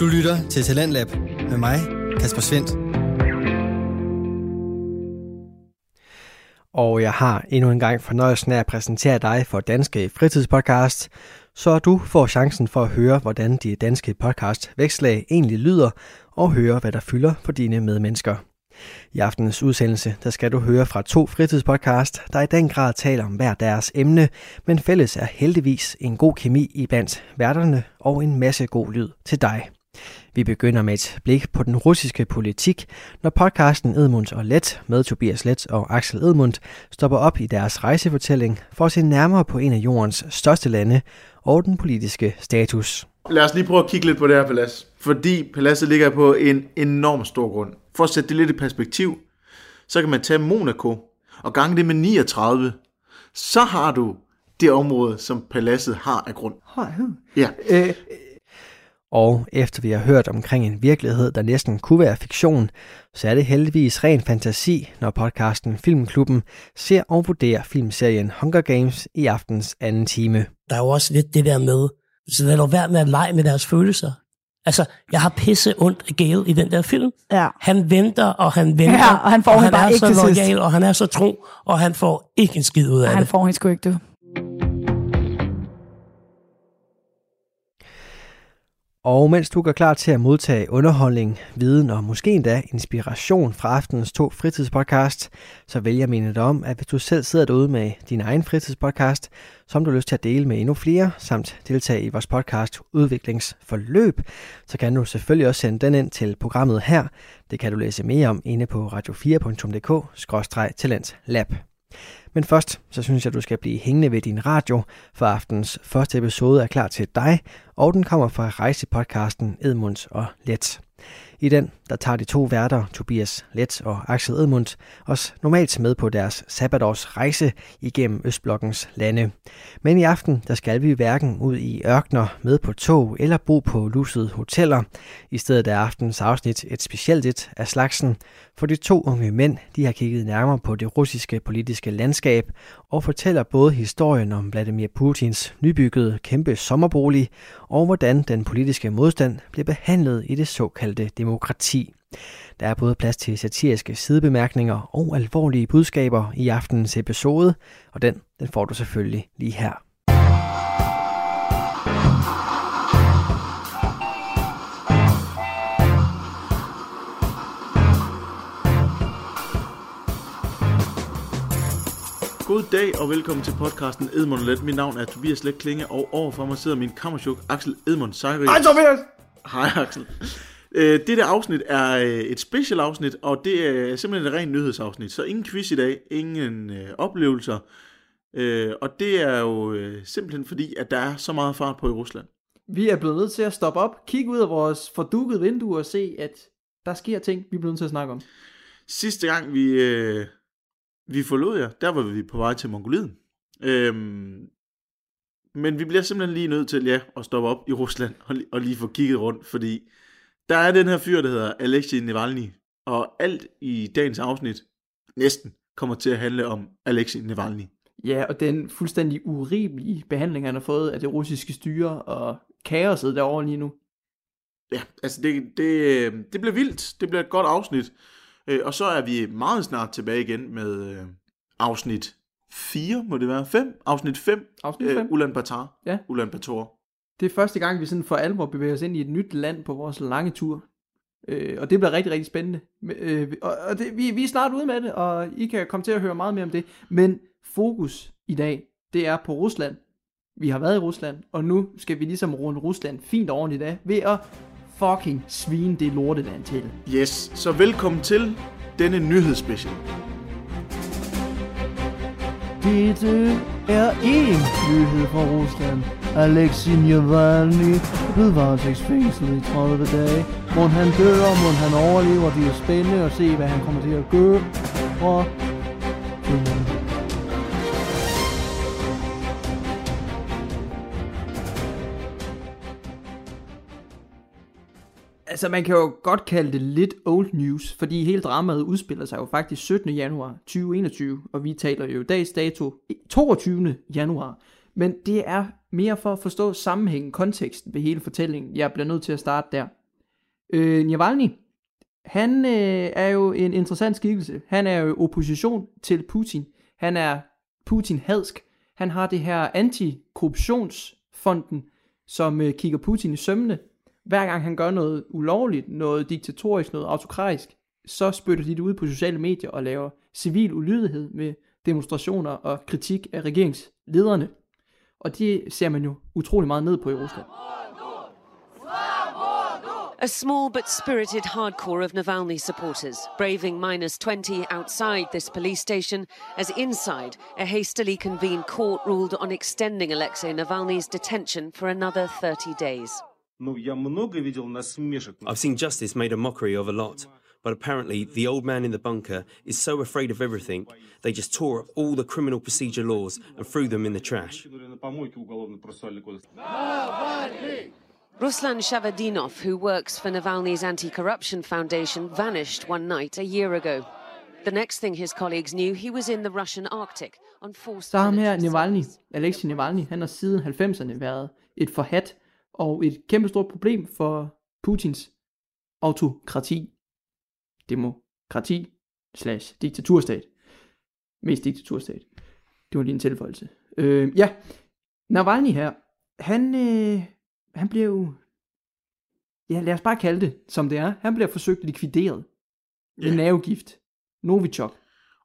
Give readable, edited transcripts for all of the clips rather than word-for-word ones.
Du lytter til Talentlab med mig, Kasper Svendt. Og jeg har endnu en gang fornøjelsen af at præsentere dig for Danske Fritidspodcast, så du får chancen for at høre, hvordan de danske podcast vækstlag egentlig lyder, og høre, hvad der fylder for dine medmennesker. I aftenens udsendelse, der skal du høre fra to fritidspodcast, der i den grad taler om hver deres emne, men fælles er heldigvis en god kemi i blandt værterne og en masse god lyd til dig. Vi begynder med et blik på den russiske politik, når podcasten Edmunds og Let med Tobias Let og Axel Edmunds stopper op i deres rejsefortælling for at se nærmere på en af jordens største lande og den politiske status. Lad os lige prøve at kigge lidt på det her palads, fordi paladset ligger på en enorm stor grund. For at sætte det lidt i perspektiv, så kan man tage Monaco og gange det med 39. Så har du det område, som paladset har af grund. Ja. Og efter vi har hørt omkring en virkelighed, der næsten kunne være fiktion, så er det heldigvis ren fantasi, når podcasten Filmklubben ser og vurderer filmserien Hunger Games i aftens anden time. Der er jo også lidt det der med, så lad dog være med at lege med deres følelser. Altså, jeg har pisse ondt af Gale i den der film. Ja. Han venter, og han venter. Ja, og han får og han bare er ikke så loyal, og han er så tro, og han får ikke en skid ud af det. Han får hende sgu ikke, du. Og mens du går klar til at modtage underholdning, viden og måske endda inspiration fra aftenens to fritidspodcast, så vil jeg minde dig om, at hvis du selv sidder derude med din egen fritidspodcast, som du har lyst til at dele med endnu flere, samt deltage i vores podcast udviklingsforløb, så kan du selvfølgelig også sende den ind til programmet her. Det kan du læse mere om inde på radio4.dk/talentlab. Men først, så synes jeg, du skal blive hængende ved din radio, for aftenens første episode er klar til dig, og den kommer fra rejsepodcasten Edmunds og Let. I den, der tager de to værter, Tobias Let og Axel Edmunds, også normalt med på deres sabbatårsrejse igennem Østblokkens lande. Men i aften, der skal vi hverken ud i ørkener, med på tog eller bo på lusede hoteller. I stedet er aftens afsnit et specielt et af slagsen, for de to unge mænd, de har kigget nærmere på det russiske politiske landskab og fortæller både historien om Vladimir Putins nybyggede kæmpe sommerbolig og hvordan den politiske modstand blev behandlet i det såkaldte demokrati. Der er både plads til satiriske sidebemærkninger og alvorlige budskaber i aftenens episode, og den får du selvfølgelig lige her. God dag og velkommen til podcasten Edmund Let. Mit navn er Tobias Let Klinge, og overfor mig sidder min kammerchuk Axel Edmund Cirillo. Hej Tobias! Hej Axel. Det der afsnit er et special afsnit, og det er simpelthen et rent nyhedsafsnit. Så ingen quiz i dag, ingen oplevelser. Og det er jo simpelthen fordi, at der er så meget fart på i Rusland. Vi er blevet nødt til at stoppe op, kigge ud af vores fordukede vindue og se, at der sker ting, vi bliver nødt til at snakke om. Sidste gang vi forlod jer, der var vi på vej til Mongoliet. Men vi bliver simpelthen lige nødt til at stoppe op i Rusland og lige få kigget rundt, fordi der er den her fyr, der hedder Alexei Navalny, og alt i dagens afsnit næsten kommer til at handle om Alexei Navalny. Ja, og den fuldstændig urimelige behandling, han har fået af det russiske styre og kaoset derovre lige nu. Ja, altså det bliver vildt. Det bliver et godt afsnit. Og så er vi meget snart tilbage igen med afsnit 4, må det være? 5? Afsnit 5. Ulan Bator. Ja. Ulan Bator. Det er første gang, vi sådan for alvor bevæger os ind i et nyt land på vores lange tur. Og det bliver rigtig, rigtig spændende. Og det, vi er snart ude med det, og I kan komme til at høre meget mere om det. Men fokus i dag, det er på Rusland. Vi har været i Rusland, og nu skal vi ligesom runde Rusland fint ordentligt af, ved at fucking svine det lorteland til. Yes, så velkommen til denne nyhedsspecial. Dette er én nyhed fra Rusland. Alexei Navalny blev varetægtsfængslet i 30 dage. Må han dør, må han overlever. Det er spændende at se, hvad han kommer til at gøre. Og altså, man kan jo godt kalde det lidt old news, fordi hele dramaet udspiller sig jo faktisk 17. januar 2021, og vi taler jo dags dato 22. januar. Men det er mere for at forstå sammenhængen, konteksten ved hele fortællingen. Jeg bliver nødt til at starte der. Navalny, han er jo en interessant skikkelse. Han er jo opposition til Putin. Han er Putin-hadsk. Han har det her antikorruptionsfonden, som kigger Putin i sømmene. Hver gang han gør noget ulovligt, noget diktatorisk, noget autokratisk, så spytter de det ud på sociale medier og laver civil ulydighed med demonstrationer og kritik af regeringslederne. Og det ser man jo utrolig meget ned på i Rusland. A small but spirited hardcore of Navalny supporters, braving minus 20 outside this police station, as inside, a hastily convened court ruled on extending Alexei Navalny's detention for another 30 days. I've seen justice made a mockery of a lot, but apparently the old man in the bunker is so afraid of everything, they just tore up all the criminal procedure laws and threw them in the trash. Ruslan Shavadinov, who works for Navalny's anti-corruption foundation, vanished one night a year ago. The next thing his colleagues knew, he was in the Russian Arctic on forced... Så ham her, Navalny, Alexei Navalny, han har siden 90'erne været et forhat og et kæmpestort problem for Putins autokrati, demokrati / diktaturstat. Mest diktaturstat. Det var lige en tilføjelse. Ja, Navalny her, han bliver jo, ja lad os bare kalde det, som det er. Han bliver forsøgt likvideret med nervegift. Novichok.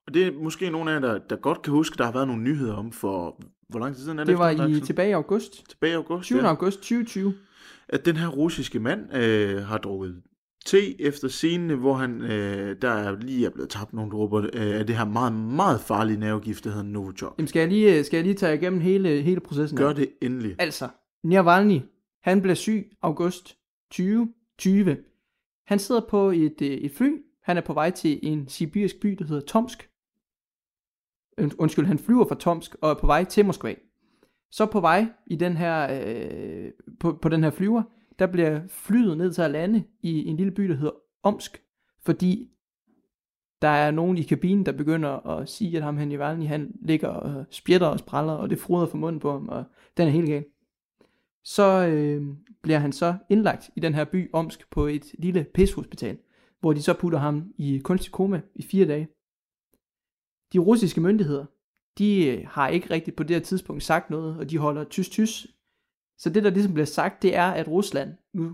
Og det er måske nogle af jer, der godt kan huske, der har været nogle nyheder om for, hvor lang tid siden er det? Det var tilbage i august. 20. Ja. august 2020. At den her russiske mand har drukket te efter sigende, hvor han der lige er blevet tabt nogle dråber af det her meget, meget farlige nervegift, der hedder Novichok. Jamen skal jeg lige tage igennem hele processen? Gør det endelig. Altså, Navalny. Han blev syg august 2020. Han sidder på et fly. Han er på vej til en sibirisk by, der hedder Tomsk. Undskyld, han flyver fra Tomsk og er på vej til Moskva. Så på vej i den her, på den her flyver, der bliver flyet ned til at lande i en lille by, der hedder Omsk. Fordi der er nogen i kabinen, der begynder at sige, at ham her Navalny, han ligger og spjætter og spræller, og det froder fra munden på ham, og den er helt gal. Så bliver han så indlagt i den her by Omsk på et lille pishospital, hvor de så putter ham i kunstig koma i 4 dage. De russiske myndigheder, de har ikke rigtigt på det her tidspunkt sagt noget, og de holder tys. Så det der ligesom bliver sagt, det er, at Rusland, nu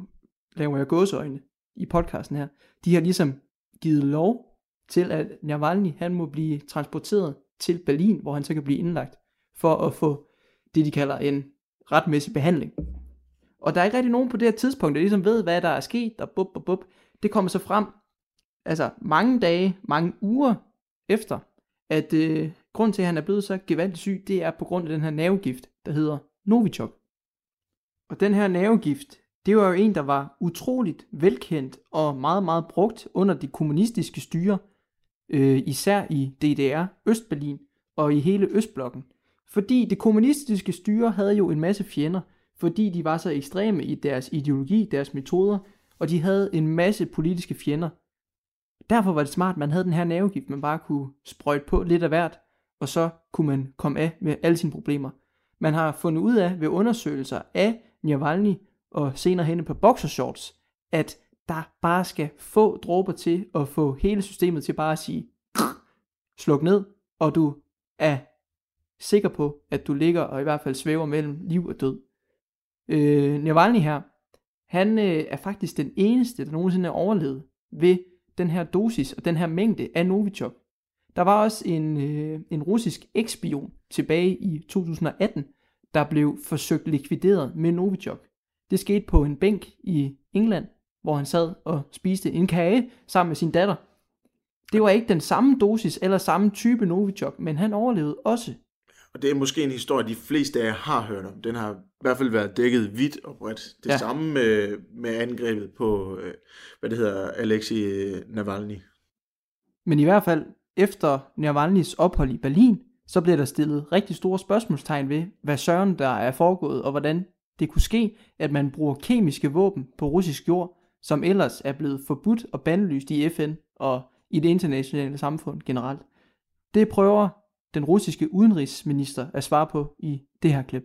laver jeg gåseøjne i podcasten her, de har ligesom givet lov til, at Navalny, han må blive transporteret til Berlin, hvor han så kan blive indlagt, for at få det, de kalder en retmæssig behandling. Og der er ikke rigtig nogen på det her tidspunkt, der ligesom ved, hvad der er sket, og bup. Det kommer så frem, altså mange dage, mange uger efter, at grunden til, at han er blevet så gevaldigt syg, det er på grund af den her nervegift, der hedder Novichok. Og den her nervegift, det var jo en, der var utroligt velkendt og meget, meget brugt under de kommunistiske styre, især i DDR, Østberlin og i hele Østblokken. Fordi det kommunistiske styre havde jo en masse fjender, fordi de var så ekstreme i deres ideologi, deres metoder, og de havde en masse politiske fjender. Derfor var det smart, man havde den her nervegift, man bare kunne sprøjte på lidt af hvert, og så kunne man komme af med alle sine problemer. Man har fundet ud af ved undersøgelser af Navalny, og senere henne på boxershorts, at der bare skal få dråber til at få hele systemet til bare at sige, sluk ned, og du er sikker på, at du ligger og i hvert fald svæver mellem liv og død. Navalny her, han er faktisk den eneste, der nogensinde er overlevet ved den her dosis og den her mængde af Novichok. Der var også en russisk ekspion tilbage i 2018, der blev forsøgt likvideret med Novichok. Det skete på en bænk i England, hvor han sad og spiste en kage sammen med sin datter. Det var ikke den samme dosis eller samme type Novichok, men han overlevede også. Og det er måske en historie, de fleste af jer har hørt om. Den har i hvert fald været dækket vidt og bredt. Det samme med angrebet på, Alexei Navalny. Men i hvert fald, efter Navalnys ophold i Berlin, så bliver der stillet rigtig store spørgsmålstegn ved, hvad søren der er foregået, og hvordan det kunne ske, at man bruger kemiske våben på russisk jord, som ellers er blevet forbudt og bandlyst i FN og i det internationale samfund generelt. Det prøver den russiske udenrigsminister at svare på i det her klip.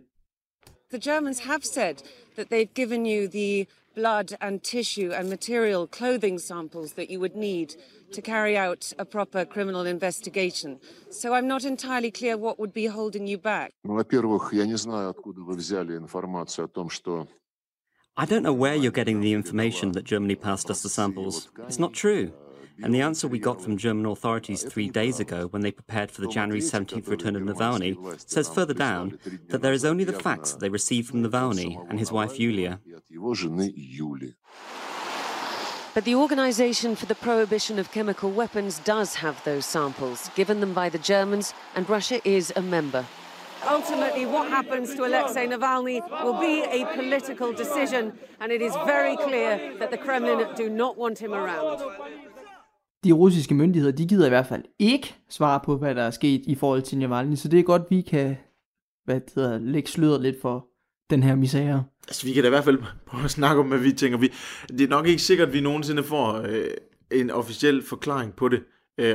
The Germans have said that they've given you the blood and tissue and material clothing samples that you would need to carry out a proper criminal investigation. So I'm not entirely clear what would be holding you back. I don't know where you're getting the information that Germany passed us the samples. It's not true. And the answer we got from German authorities 3 days ago when they prepared for the January 17th return of Navalny says further down that there is only the facts that they received from Navalny and his wife Yulia. But the Organization for the Prohibition of Chemical Weapons does have those samples, given them by the Germans, and Russia is a member. Ultimately, what happens to Alexei Navalny will be a political decision, and it is very clear that the Kremlin do not want him around. De russiske myndigheder, de gider i hvert fald ikke svare på, hvad der er sket i forhold til Navalny, så det er godt, vi kan lægge sløret lidt for den her misære. Altså, vi kan da i hvert fald prøve at snakke om, hvad vi tænker. Det er nok ikke sikkert, at vi nogensinde får en officiel forklaring på det,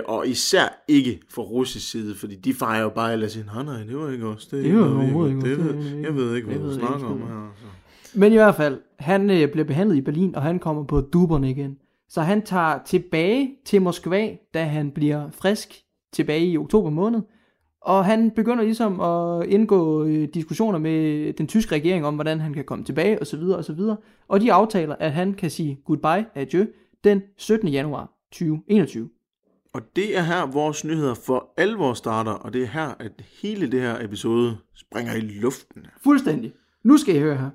og især ikke fra russisk side, fordi de fejrer jo bare eller siger, nej, det var ikke os, det var overhovedet ikke os. Jeg ved ikke, hvad du snakker om her. Men i hvert fald, han bliver behandlet i Berlin, og han kommer på duberne igen. Så han tager tilbage til Moskva, da han bliver frisk tilbage i oktober måned. Og han begynder ligesom at indgå diskussioner med den tyske regering om, hvordan han kan komme tilbage osv. osv. Og de aftaler, at han kan sige goodbye, adieu, den 17. januar 2021. Og det er her, vores nyheder for alvor starter, og det er her, at hele det her episode springer i luften. Fuldstændig. Nu skal I høre her.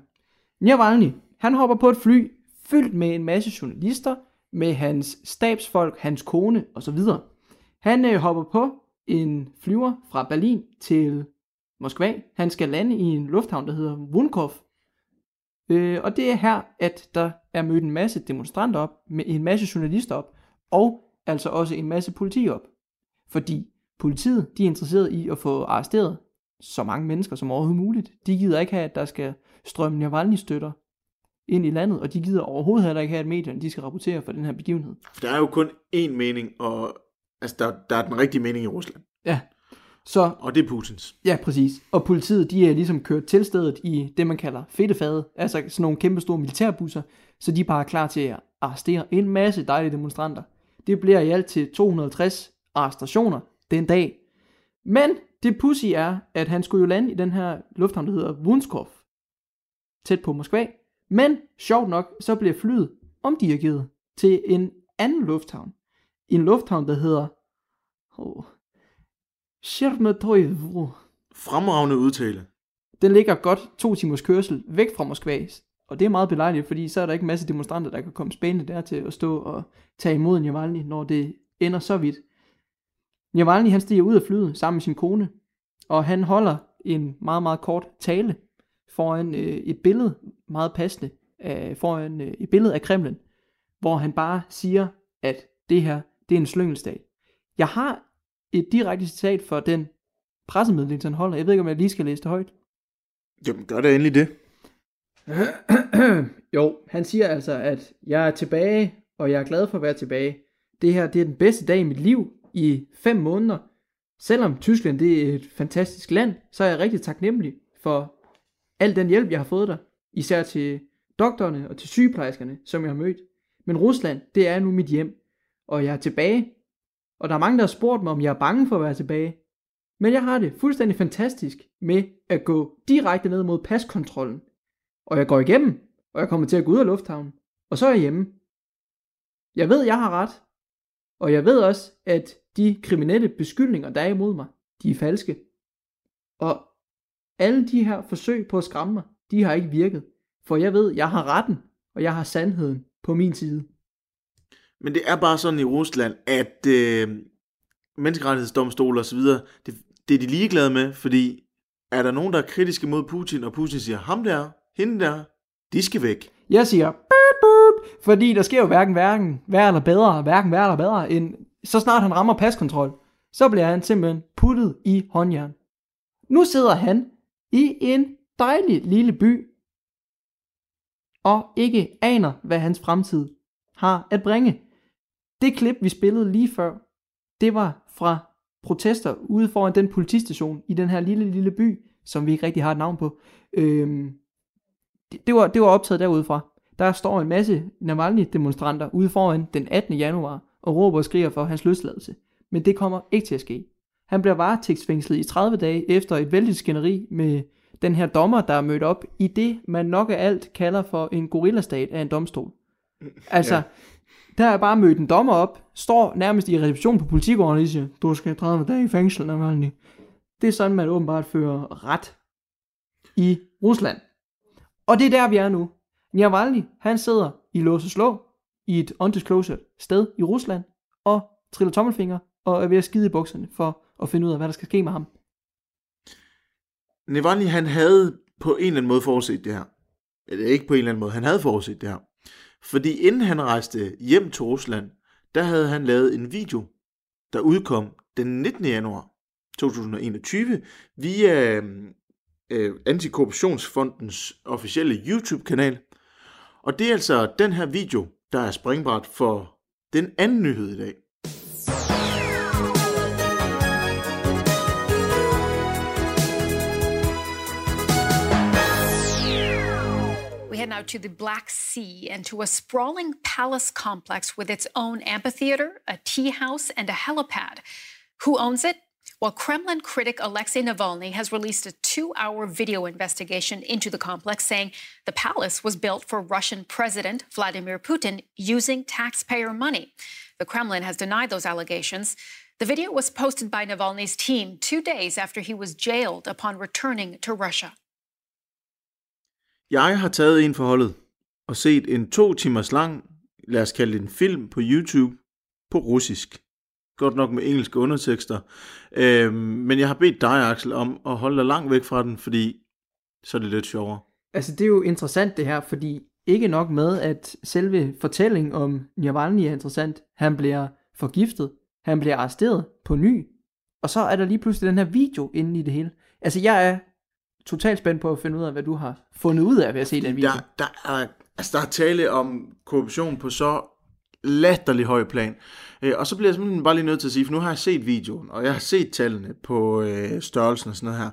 Navalny, han hopper på et fly fyldt med en masse journalister, med hans stabsfolk, hans kone osv. Han hopper på en flyver fra Berlin til Moskva. Han skal lande i en lufthavn, der hedder Wunstorf. Og det er her, at der er mødt en masse demonstranter op, med en masse journalister op, og altså også en masse politi op. Fordi politiet, de er interesseret i at få arresteret så mange mennesker som overhovedet muligt. De gider ikke have, at der skal strømme Navalny-støtter ind i landet, og de gider overhovedet heller ikke have, at medierne de skal rapportere for den her begivenhed. Der er jo kun én mening, og altså, der er den rigtige mening i Rusland. Ja. Så, og det er Putins. Ja, præcis. Og politiet, de er ligesom kørt til stedet i det, man kalder fedtefade, altså sådan nogle kæmpe store militærbusser, så de er bare klar til at arrestere en masse dejlige demonstranter. Det bliver i alt til 250 arrestationer den dag. Men det pussy er, at han skulle jo lande i den her lufthavn, der hedder Wunstorf, tæt på Moskva. Men sjovt nok, så bliver flyet omdirigeret til en anden lufthavn. En lufthavn, der hedder... Fremragende udtale. Den ligger godt 2 timers kørsel væk fra Moskva. Og det er meget belejligt, fordi så er der ikke en masse demonstranter, der kan komme spændende der til at stå og tage imod Navalny, når det ender så vidt. Navalny, han stiger ud af flyet sammen med sin kone, og han holder en meget, meget kort tale foran et billede, meget passende, foran et billede af Kremlin, hvor han bare siger, at det her, det er en slyngelstat. Jeg har et direkte citat for den pressemeddelelse, han holder. Jeg ved ikke, om jeg lige skal læse det højt. Jamen, gør det endelig det. Jo, han siger altså, at jeg er tilbage, og jeg er glad for at være tilbage. Det her, det er den bedste dag i mit liv i 5 måneder. Selvom Tyskland, det er et fantastisk land, så er jeg rigtig taknemmelig for al den hjælp, jeg har fået der, især til doktorerne og til sygeplejerskerne, som jeg har mødt. Men Rusland, det er nu mit hjem, og jeg er tilbage. Og der er mange, der har spurgt mig, om jeg er bange for at være tilbage. Men jeg har det fuldstændig fantastisk med at gå direkte ned mod paskontrollen. Og jeg går igennem, og jeg kommer til at gå ud af lufthavnen, og så er jeg hjemme. Jeg ved, jeg har ret. Og jeg ved også, at de kriminelle beskyldninger, der er imod mig, de er falske. Og alle de her forsøg på at skræmme mig, de har ikke virket. For jeg ved, jeg har retten, og jeg har sandheden på min side. Men det er bare sådan i Rusland, at menneskerettighedsdomstol og så videre, det er de ligeglade med, fordi er der nogen, der er kritiske mod Putin, og Putin siger, ham der, hende der, de skal væk. Jeg siger, fordi der sker jo hverken værre eller bedre, end så snart han rammer paskontrol, så bliver han simpelthen puttet i håndjern. Nu sidder han i en dejlig lille by, og ikke aner, hvad hans fremtid har at bringe. Det klip, vi spillede lige før, det var fra protester ude foran den politistation i den her lille by, som vi ikke rigtig har et navn på. Det var optaget derudefra. Der står en masse Navalny-demonstranter ude foran den 18. januar og råber og skriger for hans løsladelse. Men det kommer ikke til at ske. Han bliver varetægtsfængslet i 30 dage efter et vældigt skænderi med den her dommer, der er mødt op i det, man nok af alt kalder for en gorillastat af en domstol. Altså, ja. Der er bare mødt en dommer op, står nærmest i reception på politigården og lige siger, du skal 30 dage i fængsel, Navalny. Det er sådan, man åbenbart fører ret i Rusland. Og det er der, vi er nu. Navalny, han sidder i lås og slå i et undisclosed sted i Rusland og triller tommelfinger og er ved at skide i bukserne for at finde ud af, hvad der skal ske med ham. Navalny, han havde på en eller anden måde forudset det her. Eller ikke på en eller anden måde, han havde forudset det her. Fordi inden han rejste hjem til Rusland, der havde han lavet en video, der udkom den 19. januar 2021 via Antikorruptionsfondens officielle YouTube-kanal. Og det er altså den her video, der er springbræt for den anden nyhed i dag. Now to the Black Sea and to a sprawling palace complex with its own amphitheater, a tea house, and a helipad. Who owns it? Well, Kremlin critic Alexei Navalny has released a 2-hour video investigation into the complex, saying the palace was built for Russian President Vladimir Putin using taxpayer money. The Kremlin has denied those allegations. The video was posted by Navalny's team 2 days after he was jailed upon returning to Russia. Jeg har taget en for holdet og set en 2 timers lang, lad os kalde det en film på YouTube, på russisk. Godt nok med engelske undertekster. Men jeg har bedt dig, Axel, om at holde dig langt væk fra den, fordi så er det lidt sjovere. Altså det er jo interessant det her, fordi ikke nok med, at selve fortællingen om Navalny er interessant. Han bliver forgiftet, han bliver arresteret på ny, og så er der lige pludselig den her video inde i det hele. Altså jeg er totalt spændt på at finde ud af, hvad du har fundet ud af ved at se den video. Der er tale om korruption på så latterlig høj plan. Og så bliver jeg simpelthen bare lige nødt til at sige, for nu har jeg set videoen, og jeg har set tallene på størrelsen og sådan noget her.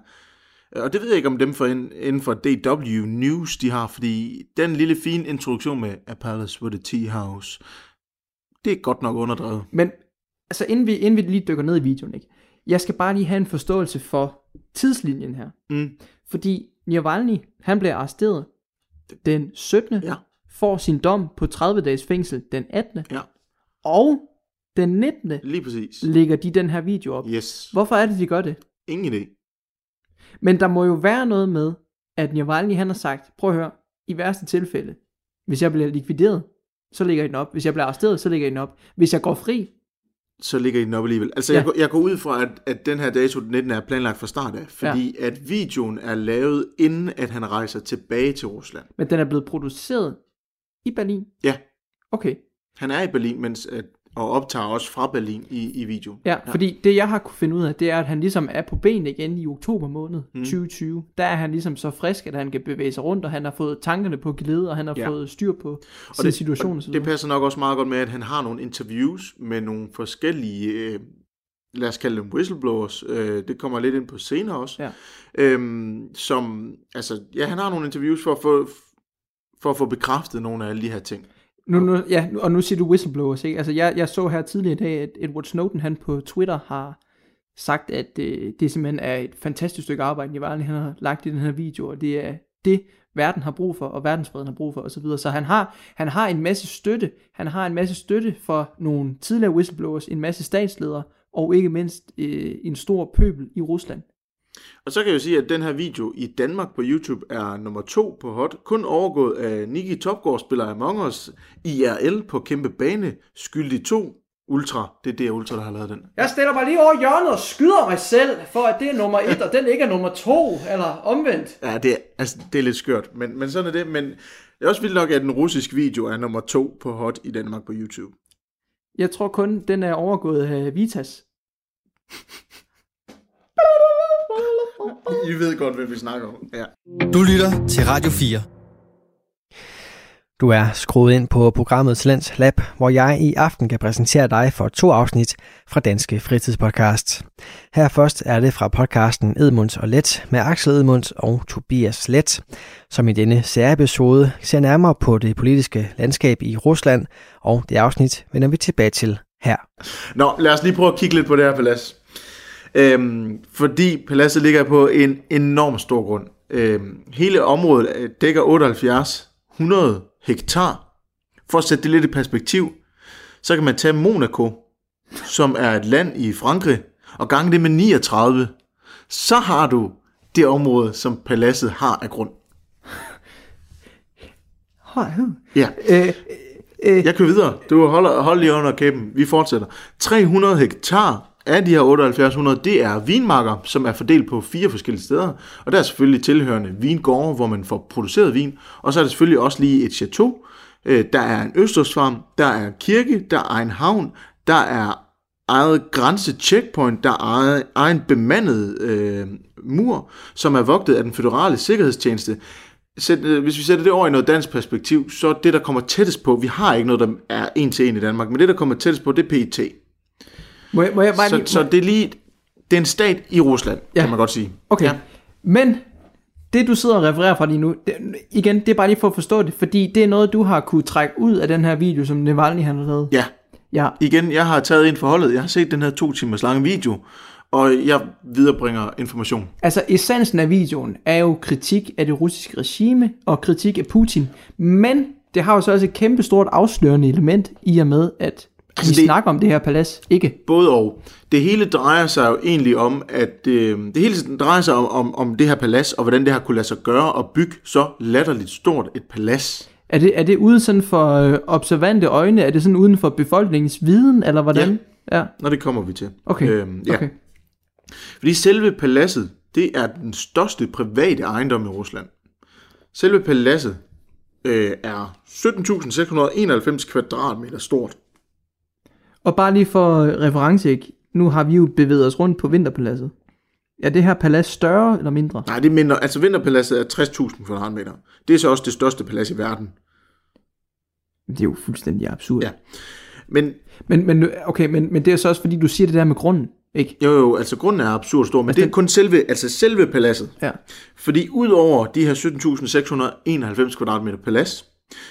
Og det ved jeg ikke, om dem for inden for DW News, de har, fordi den lille fine introduktion med A Palace with a Tea House, det er godt nok underdrevet. Men altså, inden vi lige dykker ned i videoen, ikke? Jeg skal bare lige have en forståelse for tidslinjen her. Mm. Fordi Navalny, han bliver arresteret den 17. Ja. Får sin dom på 30 dages fængsel den 18. Ja. Og den 19. Lige præcis. Lægger de den her video op. Yes. Hvorfor er det, de gør det? Ingen idé. Men der må jo være noget med, at Navalny, han har sagt, prøv at høre, i værste tilfælde, hvis jeg bliver likvideret, så lægger I den op. Hvis jeg bliver arresteret, så lægger I den op. Hvis jeg går fri, så ligger I den op alligevel. Altså, ja. jeg går ud fra, at den her dato, den 19. er planlagt fra start af, fordi ja. At videoen er lavet, inden at han rejser tilbage til Rusland. Men den er blevet produceret i Berlin? Ja. Okay. Han er i Berlin, og optager også fra Berlin i videoen. Ja, ja, fordi det, jeg har kunne finde ud af, det er, at han ligesom er på benene igen i oktober måned 2020. Der er han ligesom så frisk, at han kan bevæge sig rundt, og han har fået tankerne på glæde, og han har fået styr på sin situation. Og det passer nok også meget godt med, at han har nogle interviews med nogle forskellige, lad os kalde dem whistleblowers, det kommer lidt ind på senere også, han har nogle interviews for at få bekræftet nogle af alle de her ting. Nu siger du whistleblowers, ikke? Altså, jeg så her tidligere i dag, at Edward Snowden, han på Twitter har sagt, at det simpelthen er et fantastisk stykke arbejde, Navalny han har lagt i den her video, og det er det, verden har brug for, og verdensfreden har brug for, osv. Så han har en masse støtte. Han har en masse støtte for nogle tidligere whistleblowers, en masse statsledere, og ikke mindst en stor pøbel i Rusland. Og så kan jeg jo sige, at den her video i Danmark på YouTube er nummer 2 på hot, kun overgået af Niki Topgaard spiller Among Us, IRL på kæmpe bane, skyldig 2, Ultra. Det er det Ultra, der har lavet den. Jeg stiller mig lige over hjørnet og skyder mig selv, for at det er nummer 1, og den ikke er nummer 2, eller omvendt. Ja, det er lidt skørt, men sådan er det. Men det er også vildt nok, at den russiske video er nummer 2 på hot i Danmark på YouTube. Jeg tror kun, den er overgået af Vitas. I ved godt, hvad vi snakker om. Ja. Du lytter til Radio 4. Du er skruet ind på programmet Lands Lab, hvor jeg i aften kan præsentere dig for 2 afsnit fra Danske Fritidspodcast. Her først er det fra podcasten Edmunds og Let med Axel Edmunds og Tobias Let, som i denne særepisode ser nærmere på det politiske landskab i Rusland, og det afsnit vender vi tilbage til her. Nå, lad os lige prøve at kigge lidt på det her palads. Fordi paladset ligger på en enorm stor grund. Hele området dækker 100 hektar. For at sætte det lidt i perspektiv, så kan man tage Monaco, som er et land i Frankrig, og gange det med 39, så har du det område, som paladset har af grund. Ja. Jeg kører videre. Du holder lige under kæben. Vi fortsætter. 300 hektar af de her 7800, det er vinmarker, som er fordelt på 4 forskellige steder. Og der er selvfølgelig tilhørende vingårde, hvor man får produceret vin. Og så er der selvfølgelig også lige et chateau. Der er en østersfarm, der er en kirke, der er en havn, der er eget grænse-checkpoint, der er egen bemandet mur, som er vogtet af den føderale sikkerhedstjeneste. Hvis vi sætter det over i noget dansk perspektiv, så det, der kommer tættest på, vi har ikke noget, der er en til en i Danmark, men det, der kommer tættest på, det er PET. Så det er lige, det er en stat i Rusland, ja, kan man godt sige. Okay, ja. Men det du sidder og refererer fra lige nu, det, igen, det er bare lige for at forstå det, fordi det er noget, du har kunne trække ud af den her video, som Navalny har lavet. Ja, igen, jeg har taget ind forholdet, jeg har set den her 2 timers lange video, og jeg viderebringer information. Altså essensen af videoen er jo kritik af det russiske regime og kritik af Putin, men det har jo så også et kæmpe stort afslørende element i og med, at vi snakker om det her palads, ikke? Både og. Det hele drejer sig jo egentlig om, at det hele drejer sig om det her palads, og hvordan det har kunne lade sig gøre og bygge så latterligt stort et palads. Er det uden sådan for observante øjne? Er det sådan uden for befolkningens viden, eller hvordan? Ja, når det kommer vi til. Okay. Okay. Fordi selve paladset, det er den største private ejendom i Rusland. Selve paladset er 17.691 kvadratmeter stort. Og bare lige for reference, ikke? Nu har vi jo bevæget os rundt på Vinterpaladset. Er det her palads større eller mindre? Nej, det er mindre. Altså Vinterpaladset er 60.000 kvadratmeter. Det er så også det største palads i verden. Det er jo fuldstændig absurd. Ja. Men det er så også fordi, du siger det der med grunden, ikke? Jo, altså grunden er absurd stor, men altså, det er kun selve paladset. Ja. Fordi udover de her 17.691 kvadratmeter palads,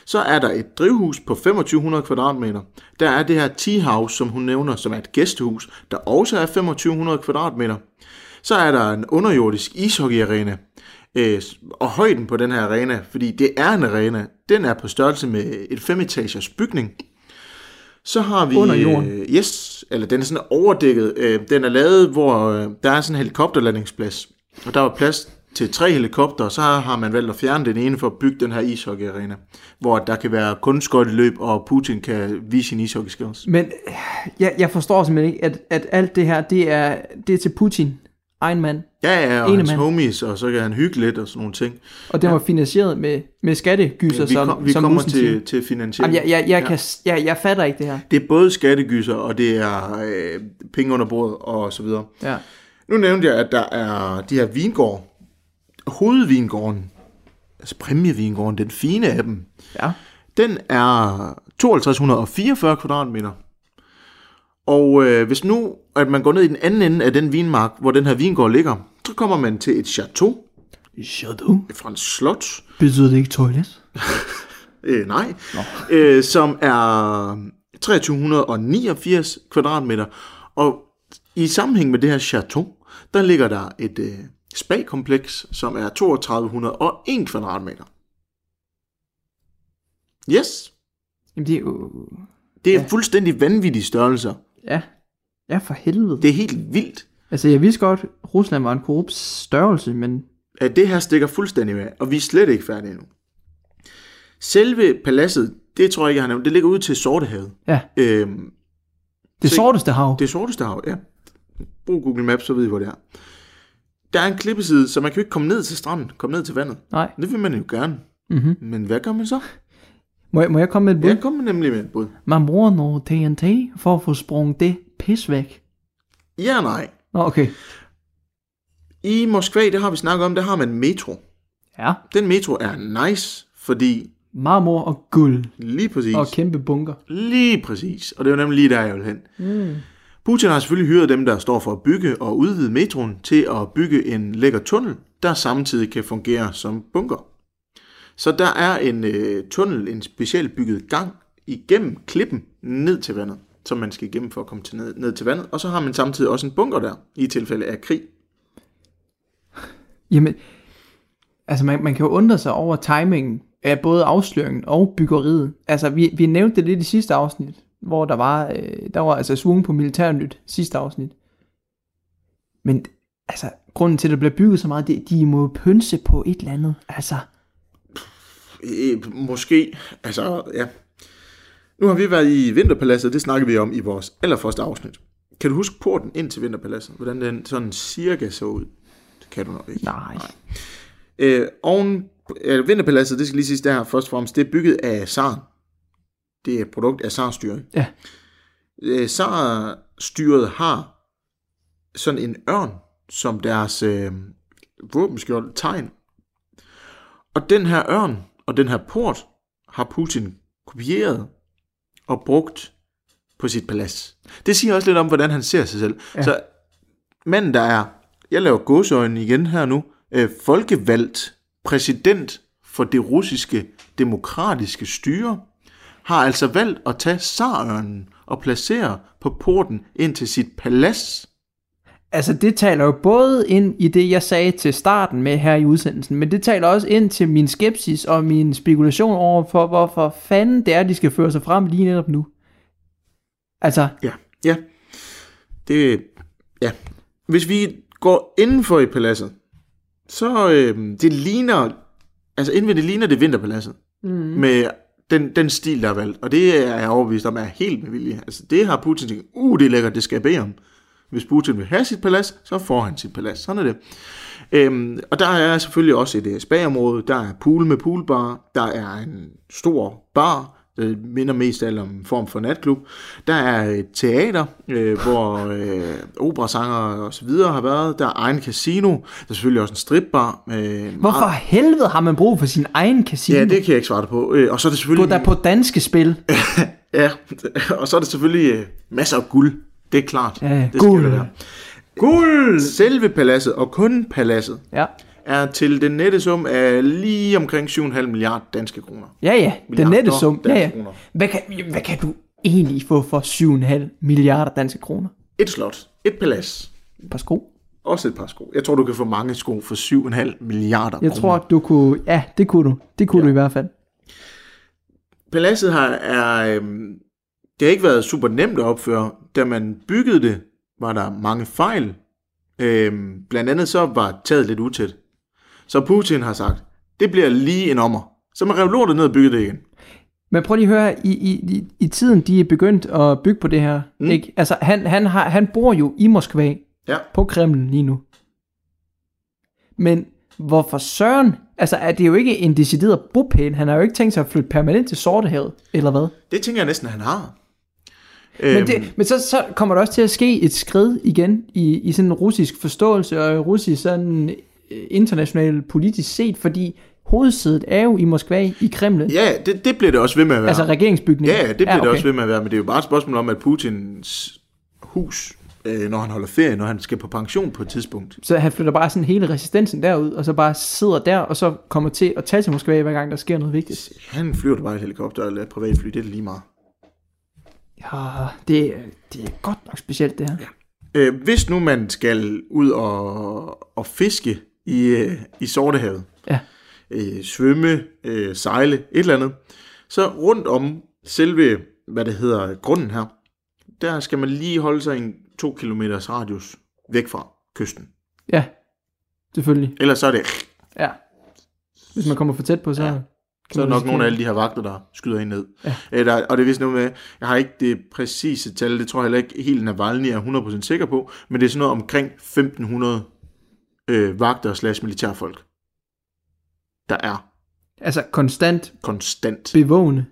så er der et drivhus på 2500 kvadratmeter. Der er det her tea house, som hun nævner, som er et gæstehus, der også er 2500 kvadratmeter. Så er der en underjordisk ishockeyarena. Og højden på den her arena, fordi det er en arena, den er på størrelse med et 5-etagers bygning. Så har vi under jorden. Eller den er sådan overdækket. Den er lavet, hvor der er sådan en helikopterlandingsplads. Og der var plads til 3 helikopter, så har man valgt at fjerne den ene for at bygge den her ishockeyarena, hvor der kan være kunstskøjteløb, og Putin kan vise sin ishockey skills. Men jeg forstår simpelthen ikke, at alt det her, det er til Putin, egen mand. Ja, og hans homies, og så kan han hygge lidt og sådan nogle ting. Og det var finansieret med skattegyser, ja, som kommer til finansiering. Jeg fatter ikke det her. Det er både skattegyser, og det er penge under bordet, og så videre. Ja. Nu nævnte jeg, at der er de her vingårde, hovedvingården, altså præmievingården, den fine af dem, ja, den er 5244 kvadratmeter. Og hvis nu, at man går ned i den anden ende af den vinmark, hvor den her vingård ligger, så kommer man til et chateau. Chateau? Fra en slot. Betyder det ikke toilet? Nej. Som er 2389 kvadratmeter. Og i sammenhæng med det her chateau, der ligger der et spa-kompleks, som er 3201 kvadratmeter. Yes. Jamen det er jo... Det er fuldstændig vanvittige størrelser. Ja. Ja, for helvede. Det er helt vildt. Altså, jeg vidste godt, Rusland var en korrupt størrelse, men... Ja, det her stikker fuldstændig med, og vi er slet ikke færdige endnu. Selve paladset, det tror jeg ikke, jeg har nævnt, det ligger ude til Sortehavet. Ja. Det sorteste hav. Det sorteste hav, ja. Brug Google Maps, så ved I, hvor det er. Der er en klippeside, så man kan jo ikke komme ned til stranden, komme ned til vandet. Nej. Det vil man jo gerne. Mm-hmm. Men hvad gør man så? Må jeg komme med et bud? Jeg kommer nemlig med et bud. Man bruger noget TNT for at få sprunget det pis væk. Ja, nej. Nå, okay. I Moskva, det har vi snakket om, der har man metro. Ja. Den metro er nice, fordi marmor og guld. Lige præcis. Og kæmpe bunker. Lige præcis. Og det er jo nemlig lige der, jeg vil hen. Mm. Putin har selvfølgelig hyret dem, der står for at bygge og udvide metroen, til at bygge en lækker tunnel, der samtidig kan fungere som bunker. Så der er en tunnel, en specielt bygget gang igennem klippen ned til vandet, som man skal igennem for at komme til ned til vandet. Og så har man samtidig også en bunker der, i tilfælde af krig. Jamen, altså man kan jo undre sig over timingen af både afsløringen og byggeriet. Altså vi nævnte det lidt i sidste afsnit, hvor der var altså svung på militærnyt sidste afsnit. Men altså grunden til at det blev bygget så meget, det de må pynse på et eller andet. Altså måske, altså ja. Nu har vi været i Vinterpaladset, det snakkede vi om i vores allerførste afsnit. Kan du huske porten ind til Vinterpaladset, hvordan den sådan cirka så ud? Det kan du nok ikke. Nej. Vinterpaladset, det skal lige siges der her, først og fremmest, det er bygget af zaren. Det er et produkt af zarstyret. Ja. Zarstyret har sådan en ørn som deres våbenskjold tegn. Og den her ørn og den her port har Putin kopieret og brugt på sit palads. Det siger også lidt om, hvordan han ser sig selv. Ja. Så manden, der er, jeg laver gåseøjne igen her nu, folkevalgt præsident for det russiske demokratiske styre, har altså valgt at tage zarørnen og placere på porten ind til sit palads. Altså det taler jo både ind i det, jeg sagde til starten med her i udsendelsen, men det taler også ind til min skepsis og min spekulation over for, hvorfor fanden det er, de skal føre sig frem lige netop nu. Altså. Ja. Det, ja. Hvis vi går indenfor i paladset, så det ligner, altså indvendigt ligner det Vinterpaladset med den stil, der er valgt, og det er jeg overbevist om er helt med vilje. Altså det har Putin tænkt, det er lækkert, det skal jeg bede om. Hvis Putin vil have sit palads, så får han sit palads. Sådan er det. Og der er selvfølgelig også et spa-område. Der er pool med poolbar. Der er en stor bar. Det minder mest alt om en form for natklub. Der er et teater, hvor operasanger og så videre har været. Der er egen casino. Der er selvfølgelig også en stripbar. Hvorfor helvede har man brug for sin egen casino? Ja, det kan jeg ikke svare på. Og så er det selvfølgelig... Gå der på danske spil. Ja, og så er det selvfølgelig masser af guld. Det er klart. Ja, det guld. Skal det være. Guld! Selve paladset og kun paladset er til den nette sum af lige omkring 7,5 milliarder danske kroner. Ja, den nette sum. Ja. Hvad kan du egentlig få for 7,5 milliarder danske kroner? Et slot. Et palads. Et par sko. Også et par sko. Jeg tror, du kan få mange sko for 7,5 milliarder kroner. Jeg tror, du kunne... Ja, det kunne du. Det kunne du i hvert fald. Paladset her er... Det har ikke været super nemt at opføre. Da man byggede det, var der mange fejl. Blandt andet så var taget lidt utæt. Så Putin har sagt, det bliver lige en ommer. Så man rev lortet ned og byggede det igen. Men prøv lige at høre, i tiden de er begyndt at bygge på det her. Ikke? Altså, han bor jo i Moskva på Kremlin lige nu. Men hvorfor søren? Altså, er det jo ikke en decideret bopæl? Han har jo ikke tænkt sig at flytte permanent til Sortehavet, eller hvad? Det tænker jeg næsten, at han har. Men så kommer der også til at ske et skridt igen i sådan en russisk forståelse og russisk sådan internationalt politisk set, fordi hovedsædet er jo i Moskva, i Kremlin. Ja, det bliver det også ved med at være. Altså regeringsbygningen. Ja, det bliver det også ved med at være, men det er jo bare et spørgsmål om, at Putins hus, når han holder ferie, når han skal på pension på et tidspunkt. Så han flytter bare sådan hele resistensen derud, og så bare sidder der, og så kommer til at tage til Moskva, hver gang der sker noget vigtigt. Han flyver bare i helikopter eller privatfly, det er det lige meget. Ja, det er godt nok specielt det her. Ja. Hvis nu man skal ud og fiske i Sortehavet, svømme, sejle, et eller andet, så rundt om selve, hvad det hedder, grunden her, der skal man lige holde sig en 2 kilometers radius væk fra kysten. Ja, selvfølgelig. Ellers så er det... Ja, hvis man kommer for tæt på, så... Ja. Så er nok nogle af alle de her vagter, der skyder en ned. Ja. Og det er vist noget med, jeg har ikke det præcise tal, det tror jeg heller ikke helt Navalny er 100% sikker på, men det er sådan noget omkring 1500 vagter/militærfolk, der er. Altså konstant? Konstant. Bevågne?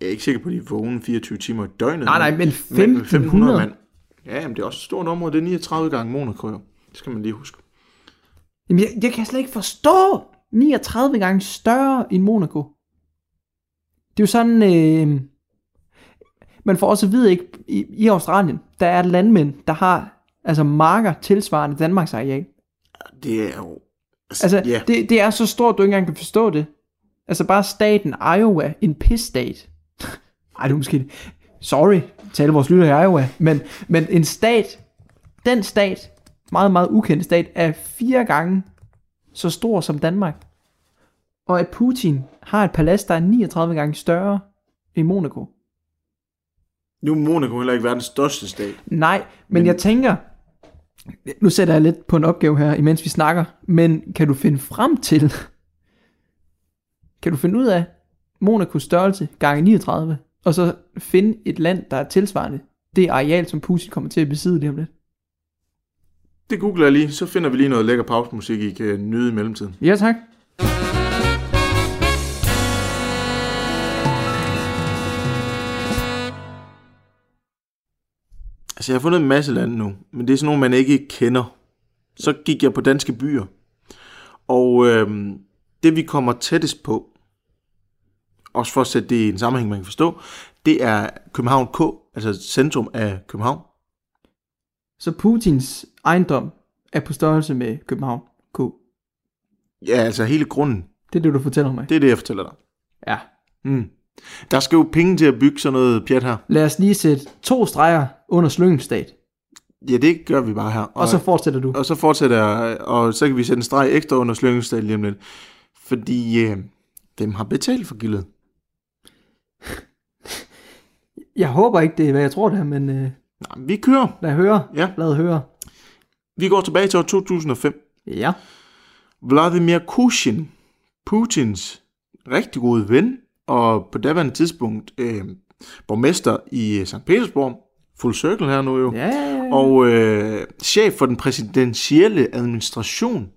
Jeg er ikke sikker på, de er vågne 24 timer i døgnet. Nej, men 1500 mand. Ja, men det er også et stort område, det er 39 gange Monaco. Det skal man lige huske. Jamen, jeg kan slet ikke forstå... 39 gange større end Monaco. Det er jo sådan, man får også at vide, ikke, i Australien, der er landmænd, der har altså marker tilsvarende Danmarks areal. Det er jo... Altså, yeah. det er så stort, du ikke engang kan forstå det. Altså bare staten Iowa, en pisstat. Ej, det er måske... Sorry, taler vores lytter i Iowa. Men en stat, den stat, meget, meget ukendt stat, er 4 gange så stor som Danmark. Og at Putin har et palads, der er 39 gange større end Monaco. Nu er Monaco heller ikke verdens største stat. Nej, men jeg tænker... Nu sætter jeg lidt på en opgave her, imens vi snakker. Men kan du finde frem til... Kan du finde ud af Monacos størrelse gange 39, og så finde et land, der er tilsvarende det areal, som Putin kommer til at besidde lige om lidt? Det googler jeg lige, så finder vi lige noget lækker pausemusik, I kan nyde i mellemtiden. Ja, tak. Altså, jeg har fundet en masse lande nu, men det er sådan nogle, man ikke kender. Så gik jeg på danske byer, og det vi kommer tættest på, også for at sætte det i en sammenhæng, man kan forstå, det er København K, altså centrum af København. Så Putins ejendom er på størrelse med København K? Ja, altså hele grunden. Det er det, du fortæller mig? Det er det, jeg fortæller dig. Ja. Mm. Der skal jo penge til at bygge sådan noget pjat her. Lad os lige sætte 2 streger under slyngestat. Ja, det gør vi bare her. Og så fortsætter du. Og så fortsætter jeg, og så kan vi sætte en streg ekstra under slyngestat lige om lidt. Fordi dem har betalt for gildet. Jeg håber ikke, det er, hvad jeg tror det er, men... Nej, vi kører. Lad høre. Ja. Lad høre. Vi går tilbage til år 2005. Ja. Vladimir Putin, Putins rigtig gode ven, og på daværende tidspunkt borgmester i St. Petersborg, full circle her nu jo, yeah. Og chef for den præsidentielle administration.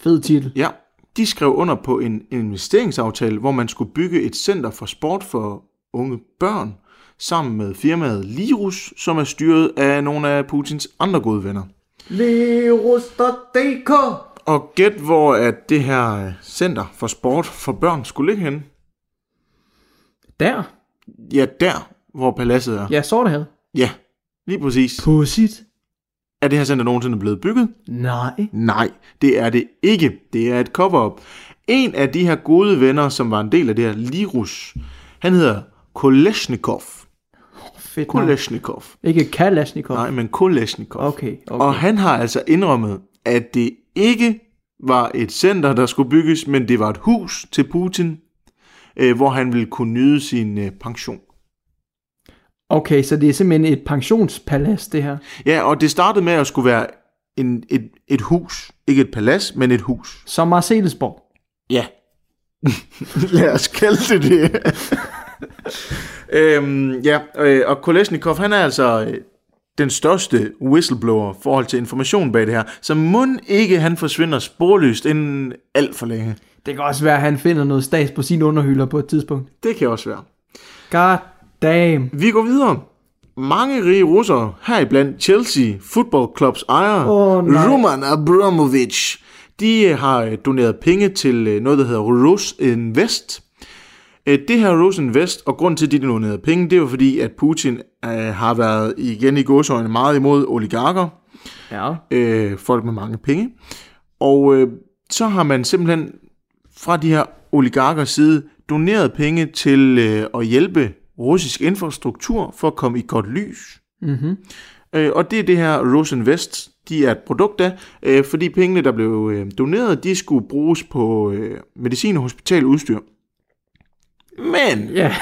Fed titel. Ja, de skrev under på en investeringsaftale, hvor man skulle bygge et center for sport for unge børn, sammen med firmaet Lirus, som er styret af nogle af Putins andre gode venner. Lirus.dk. Og gæt, hvor at det her center for sport for børn skulle ligge henne. Der? Ja, der, hvor paladset er. Ja, Sortehavet. Ja, lige præcis. Pudsigt. Er det her center nogensinde blevet bygget? Nej. Nej, det er det ikke. Det er et cover-up. En af de her gode venner, som var en del af det her Lirus, han hedder Kolesnikov. Fedt. Kolesnikov. Ikke Kalashnikov. Nej, men Kolesnikov. Okay. Og han har altså indrømmet, at det ikke var et center, der skulle bygges, men det var et hus til Putin, hvor han ville kunne nyde sin pension. Okay, så det er simpelthen et pensionspalads, det her? Ja, og det startede med at skulle være et hus. Ikke et palads, men et hus. Som Marselisborg? Ja. Lad os kalde det det. Ja, og Kolesnikov, han er altså den største whistleblower i forhold til information bag det her. Så mon ikke han forsvinder sporløst inden alt for længe. Det kan også være, at han finder noget stads på sine underhylder på et tidspunkt. Det kan også være. God damn. Vi går videre. Mange rige russere, heriblandt Chelsea Football Clubs ejer, Roman Abramovich, de har doneret penge til noget, der hedder Rosinvest. Det her Rosinvest, og grund til, at de donerede penge, det var fordi, at Putin har været igen i gåseøjne meget imod oligarker. Ja. Folk med mange penge. Og så har man simpelthen fra de her oligarkers side doneret penge til at hjælpe russisk infrastruktur for at komme i godt lys. Mm-hmm. Og det er det her Rosinvest, de er et produkt af, fordi pengene, der blev doneret, de skulle bruges på medicin og hospitaludstyr. Men! Ja,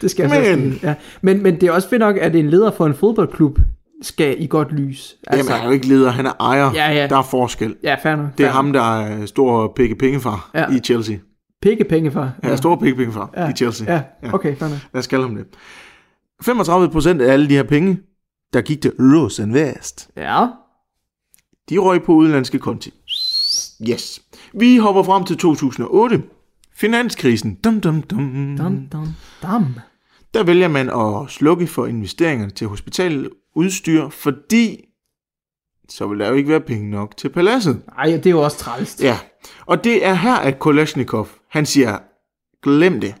det skal men. Ja. Men det er også fedt nok, at en leder for en fodboldklub skal i godt lys. Altså. Jamen, han er jo ikke leder, han er ejer. Ja. Der er forskel. Ja, fair nok. Det er ham, der er stor pikkepengefar i Chelsea. Pikkepengefar? Ja, stor pikkepengefar i Chelsea. Ja, okay, fair nok. Lad os kalde ham det. 35% af alle de her penge, der gik til Rosinvest. Ja. De røg på udenlandske konti. Yes. Vi hopper frem til 2008. Finanskrisen. Dum, dum, dum. Dum, dum, dum. Der vælger man at slukke for investeringerne til hospitaludstyr, fordi så vil der jo ikke være penge nok til paladset. Ej, det er jo også trælst. Ja, og det er her, at Kolesnikov, han siger, glem det.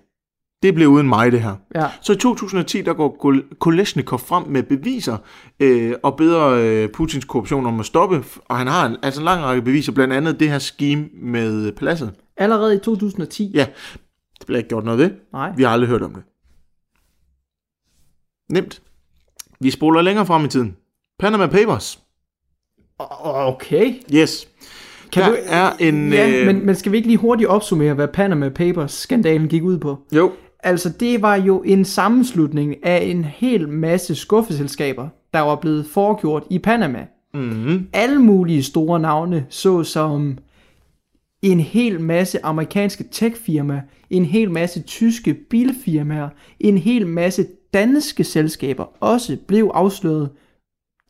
Det blev uden mig, det her. Ja. Så i 2010, der går Kolesnikov frem med beviser og beder Putins korruption om at stoppe. Og han har en lang række beviser, blandt andet det her scheme med paladset. Allerede i 2010? Ja, det bliver ikke gjort noget ved. Nej. Vi har aldrig hørt om det. Nemt. Vi spoler længere frem i tiden. Panama Papers. Okay. Yes. Men skal vi ikke lige hurtigt opsummere, hvad Panama Papers-skandalen gik ud på? Jo. Altså, det var jo en sammenslutning af en hel masse skuffeselskaber, der var blevet foregjort i Panama. Mm-hmm. Alle mulige store navne, såsom en hel masse amerikanske techfirmaer, en hel masse tyske bilfirmaer, en hel masse danske selskaber også blev afsløret,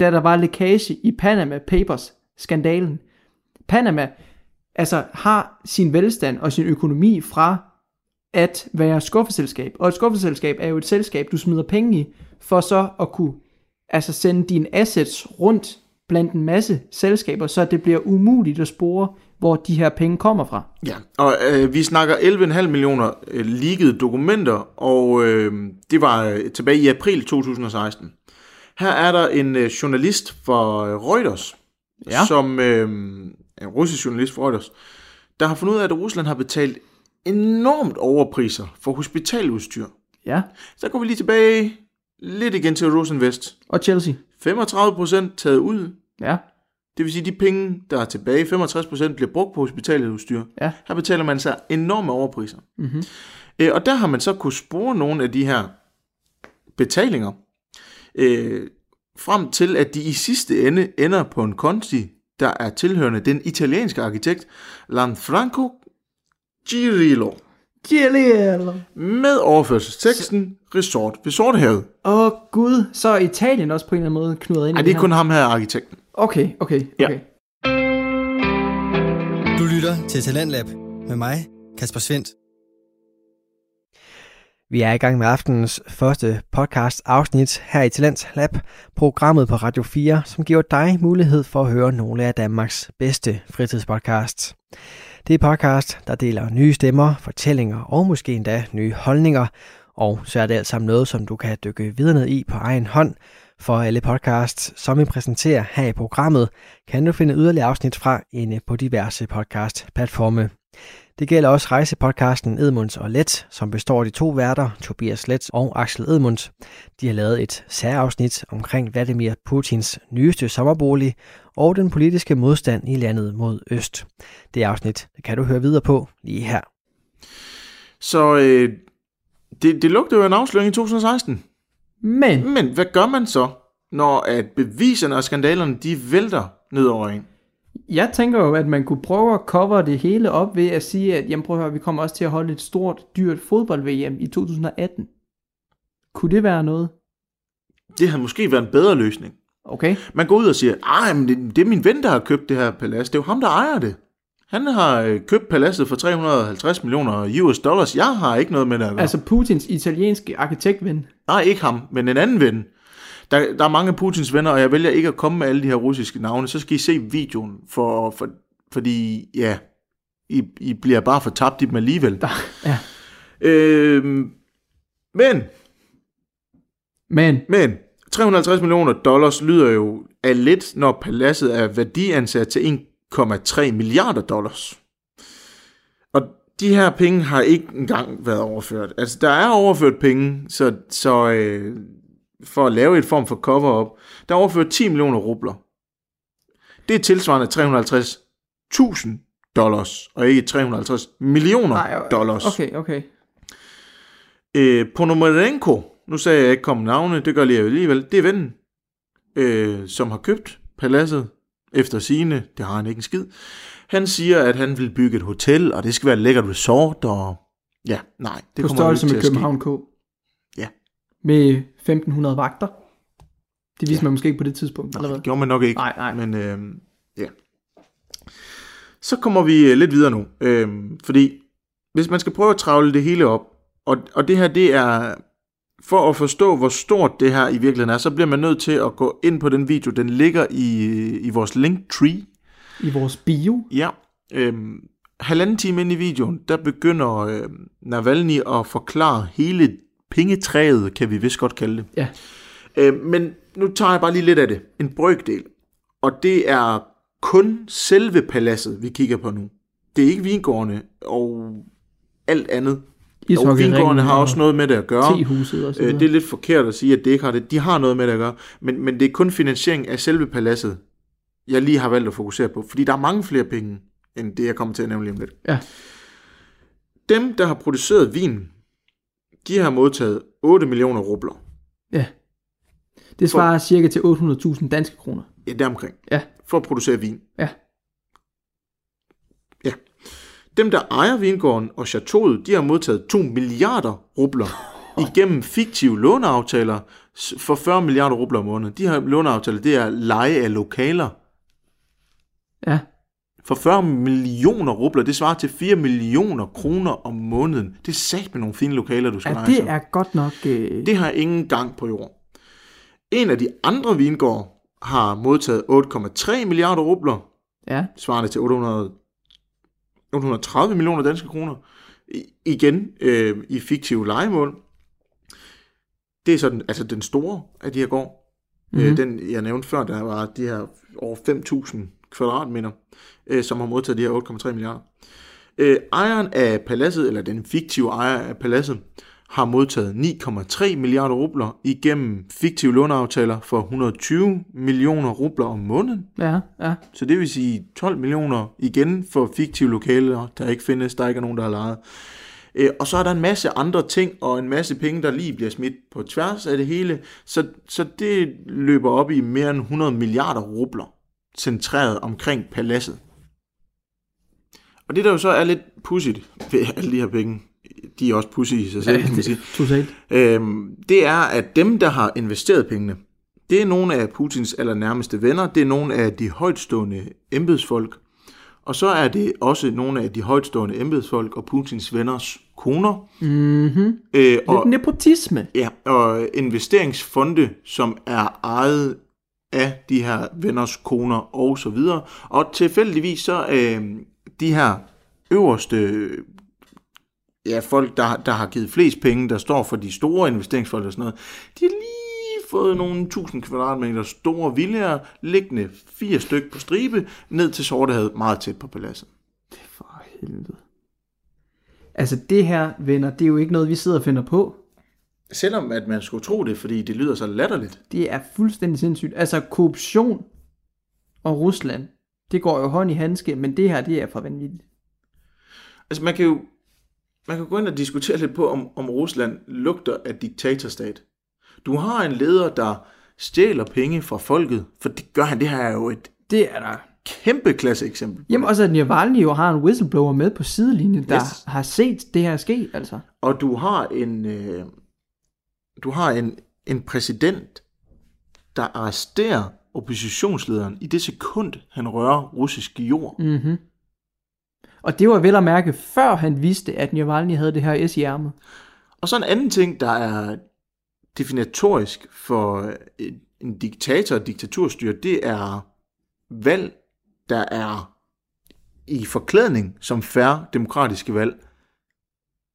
da der var lækage i Panama Papers-skandalen. Panama altså har sin velstand og sin økonomi fra at være skuffeselskab. Og et skuffeselskab er jo et selskab, du smider penge i, for så at kunne altså sende dine assets rundt blandt en masse selskaber, så det bliver umuligt at spore, hvor de her penge kommer fra. Ja, og vi snakker 11,5 millioner leakede dokumenter, og det var tilbage i april 2016. Her er der en journalist fra Reuters, ja. Som... en russisk journalist for Reuters, der har fundet ud af, at Rusland har betalt enormt overpriser for hospitaludstyr. Ja. Så går vi lige tilbage lidt igen til Rosinvest. Og Chelsea. 35% taget ud. Ja. Det vil sige, de penge, der er tilbage, 65% bliver brugt på hospitaludstyr. Ja. Her betaler man så enorme overpriser. Mm-hmm. Og der har man så kunne spore nogle af de her betalinger, frem til, at de i sidste ende ender på en konti, der er tilhørende den italienske arkitekt Lanfranco Cirillo. Med overførselsteksten Resort ved Sortehavet. Åh gud, så er Italien også på en eller anden måde knudret ind i det her. Nej, det er kun ham her, arkitekten. Okay. Du lytter til Talentlab med mig, Kasper Svendt. Vi er i gang med aftenens første podcast afsnit her i Talents Lab, programmet på Radio 4, som giver dig mulighed for at høre nogle af Danmarks bedste fritidspodcasts. Det er podcast, der deler nye stemmer, fortællinger og måske endda nye holdninger, og så er det alt sammen noget, som du kan dykke videre ned i på egen hånd. For alle podcasts, som vi præsenterer her i programmet, kan du finde yderligere afsnit fra inde på diverse podcastplatforme. Det gælder også rejsepodcasten Edmunds og Let, som består af de to værter, Tobias Let og Axel Edmunds. De har lavet et særafsnit omkring Vladimir Putins nyeste sommerbolig og den politiske modstand i landet mod øst. Det afsnit kan du høre videre på lige her. Så det lugter jo en afsløring i 2016. Men hvad gør man så, når at beviserne og skandalerne de vælter ned over en? Jeg tænker jo, at man kunne prøve at cover det hele op ved at sige, at jamen prøv at høre, vi kommer også til at holde et stort, dyrt fodbold-VM i 2018. Kunne det være noget? Det havde måske været en bedre løsning. Okay. Man går ud og siger, det er min ven, der har købt det her palads. Det er jo ham, der ejer det. Han har købt paladset for $350 million. Jeg har ikke noget med det. Altså Putins italienske arkitektven? Nej, ikke ham, men en anden ven. Der er mange Putins venner, og jeg vælger ikke at komme med alle de her russiske navne. Så skal I se videoen, fordi ja, I bliver bare for tabt i dem alligevel. Ja. Men $350 million lyder jo af lidt, når paladset er værdiansat til $1,3 milliarder. Og de her penge har ikke engang været overført. Altså, der er overført penge, så for at lave et form for cover-up, der er overført 10 millioner rubler. Det er tilsvarende $350,000, og ikke $350 million. Okay. Ponomarenko, nu sagde jeg ikke komme navne, det gør lige alligevel, det er vennen, som har købt paladset efter sigende, det har han ikke en skid. Han siger, at han vil bygge et hotel, og det skal være et lækkert resort, og ja, nej, det kommer ikke til at ske. På størrelse med København K. Ja. Med 1.500 vagter. Det viste man måske ikke på det tidspunkt. Nej, det gjorde man nok ikke. Nej. Men ja. Så kommer vi lidt videre nu. Fordi hvis man skal prøve at travle det hele op, og det her det er, for at forstå hvor stort det her i virkeligheden er, så bliver man nødt til at gå ind på den video. Den ligger i vores linktree. I vores bio. Ja. halvanden time inde i videoen, der begynder Navalny at forklare hele pengetræet, kan vi vist godt kalde det. Ja. Men nu tager jeg bare lige lidt af det. En brøkdel. Og det er kun selve paladset, vi kigger på nu. Det er ikke vingårdene og alt andet. Og vingårdene har også noget med det at gøre. Det er lidt forkert at sige, at det ikke har det. De har noget med det at gøre. Men det er kun finansiering af selve paladset, jeg lige har valgt at fokusere på. Fordi der er mange flere penge, end det jeg kommer til at nævne lige om lidt. Ja. Dem, der har produceret vin, de har modtaget 8 millioner rubler. Ja. Det svarer cirka til 800.000 danske kroner. Ja, deromkring. Ja. For at producere vin. Ja. Ja. Dem, der ejer vingården og chateauet, de har modtaget 2 milliarder rubler igennem fiktive låneaftaler for 40 milliarder rubler om måneden. De her låneaftaler, det er leje af lokaler. Ja. For 40 millioner rubler, det svarer til 4 millioner kroner om måneden. Det er sagt med nogle fine lokaler, du skal leje. Ja, det er godt nok... Det har ingen gang på jorden. En af de andre vingårde har modtaget 8,3 milliarder rubler, ja, svarende til 830 millioner danske kroner, i fiktive lejemål. Det er sådan, altså den store af de her gårde, den jeg nævnte før, der var de her over 5.000 kvadratmeter, som har modtaget de her 8,3 milliarder. Ejeren af paladset, eller den fiktive ejer af paladset, har modtaget 9,3 milliarder rubler igennem fiktive låneaftaler for 120 millioner rubler om måneden. Ja, ja. Så det vil sige 12 millioner igen for fiktive lokaler, der ikke findes, der ikke er nogen, der har lejet. Og så er der en masse andre ting, og en masse penge, der lige bliver smidt på tværs af det hele. Så det løber op i mere end 100 milliarder rubler, centreret omkring paladset. Og det der jo så er lidt pudsigt ved alle de her penge, de er også pudsige i sig selv, kan man sige. Det er, at dem, der har investeret pengene, det er nogle af Putins allernærmeste venner, det er nogle af de højtstående embedsfolk, og så er det også nogle af de højtstående embedsfolk og Putins venners koner. Mm-hmm. Og nepotisme. Ja, og investeringsfonde, som er ejet af de her venners koner og så videre. Og tilfældigvis så de her øverste... Ja, folk, der har givet flest penge, der står for de store investeringsfolk og sådan noget, de har lige fået nogle 1000 kvadratmeter store villaer, liggende 4 stykker på stribe, ned til Sortehavet, meget tæt på paladset. Det er for helvede. Altså det her, venner, det er jo ikke noget, vi sidder og finder på. Selvom at man skulle tro det, fordi det lyder så latterligt. Det er fuldstændig sindssygt. Altså korruption og Rusland, det går jo hånd i handske, men det her, det er for vanvittigt. Altså man kan gå ind og diskutere lidt på, om Rusland lugter af diktatorstat. Du har en leder, der stjæler penge fra folket, for det gør han. Det her er jo et kæmpe klasse eksempel. Jamen også, at Navalny jo har en whistleblower med på sidelinjen, der har set det her ske, altså. Og du har en præsident, der arresterer oppositionslederen i det sekund, han rører russisk jord. Mhm. Og det var vel at mærke, før han vidste, at Navalny havde det her S i ærmet. Og så en anden ting, der er definitorisk for en diktator og diktaturstyre, det er valg, der er i forklædning som fair demokratiske valg.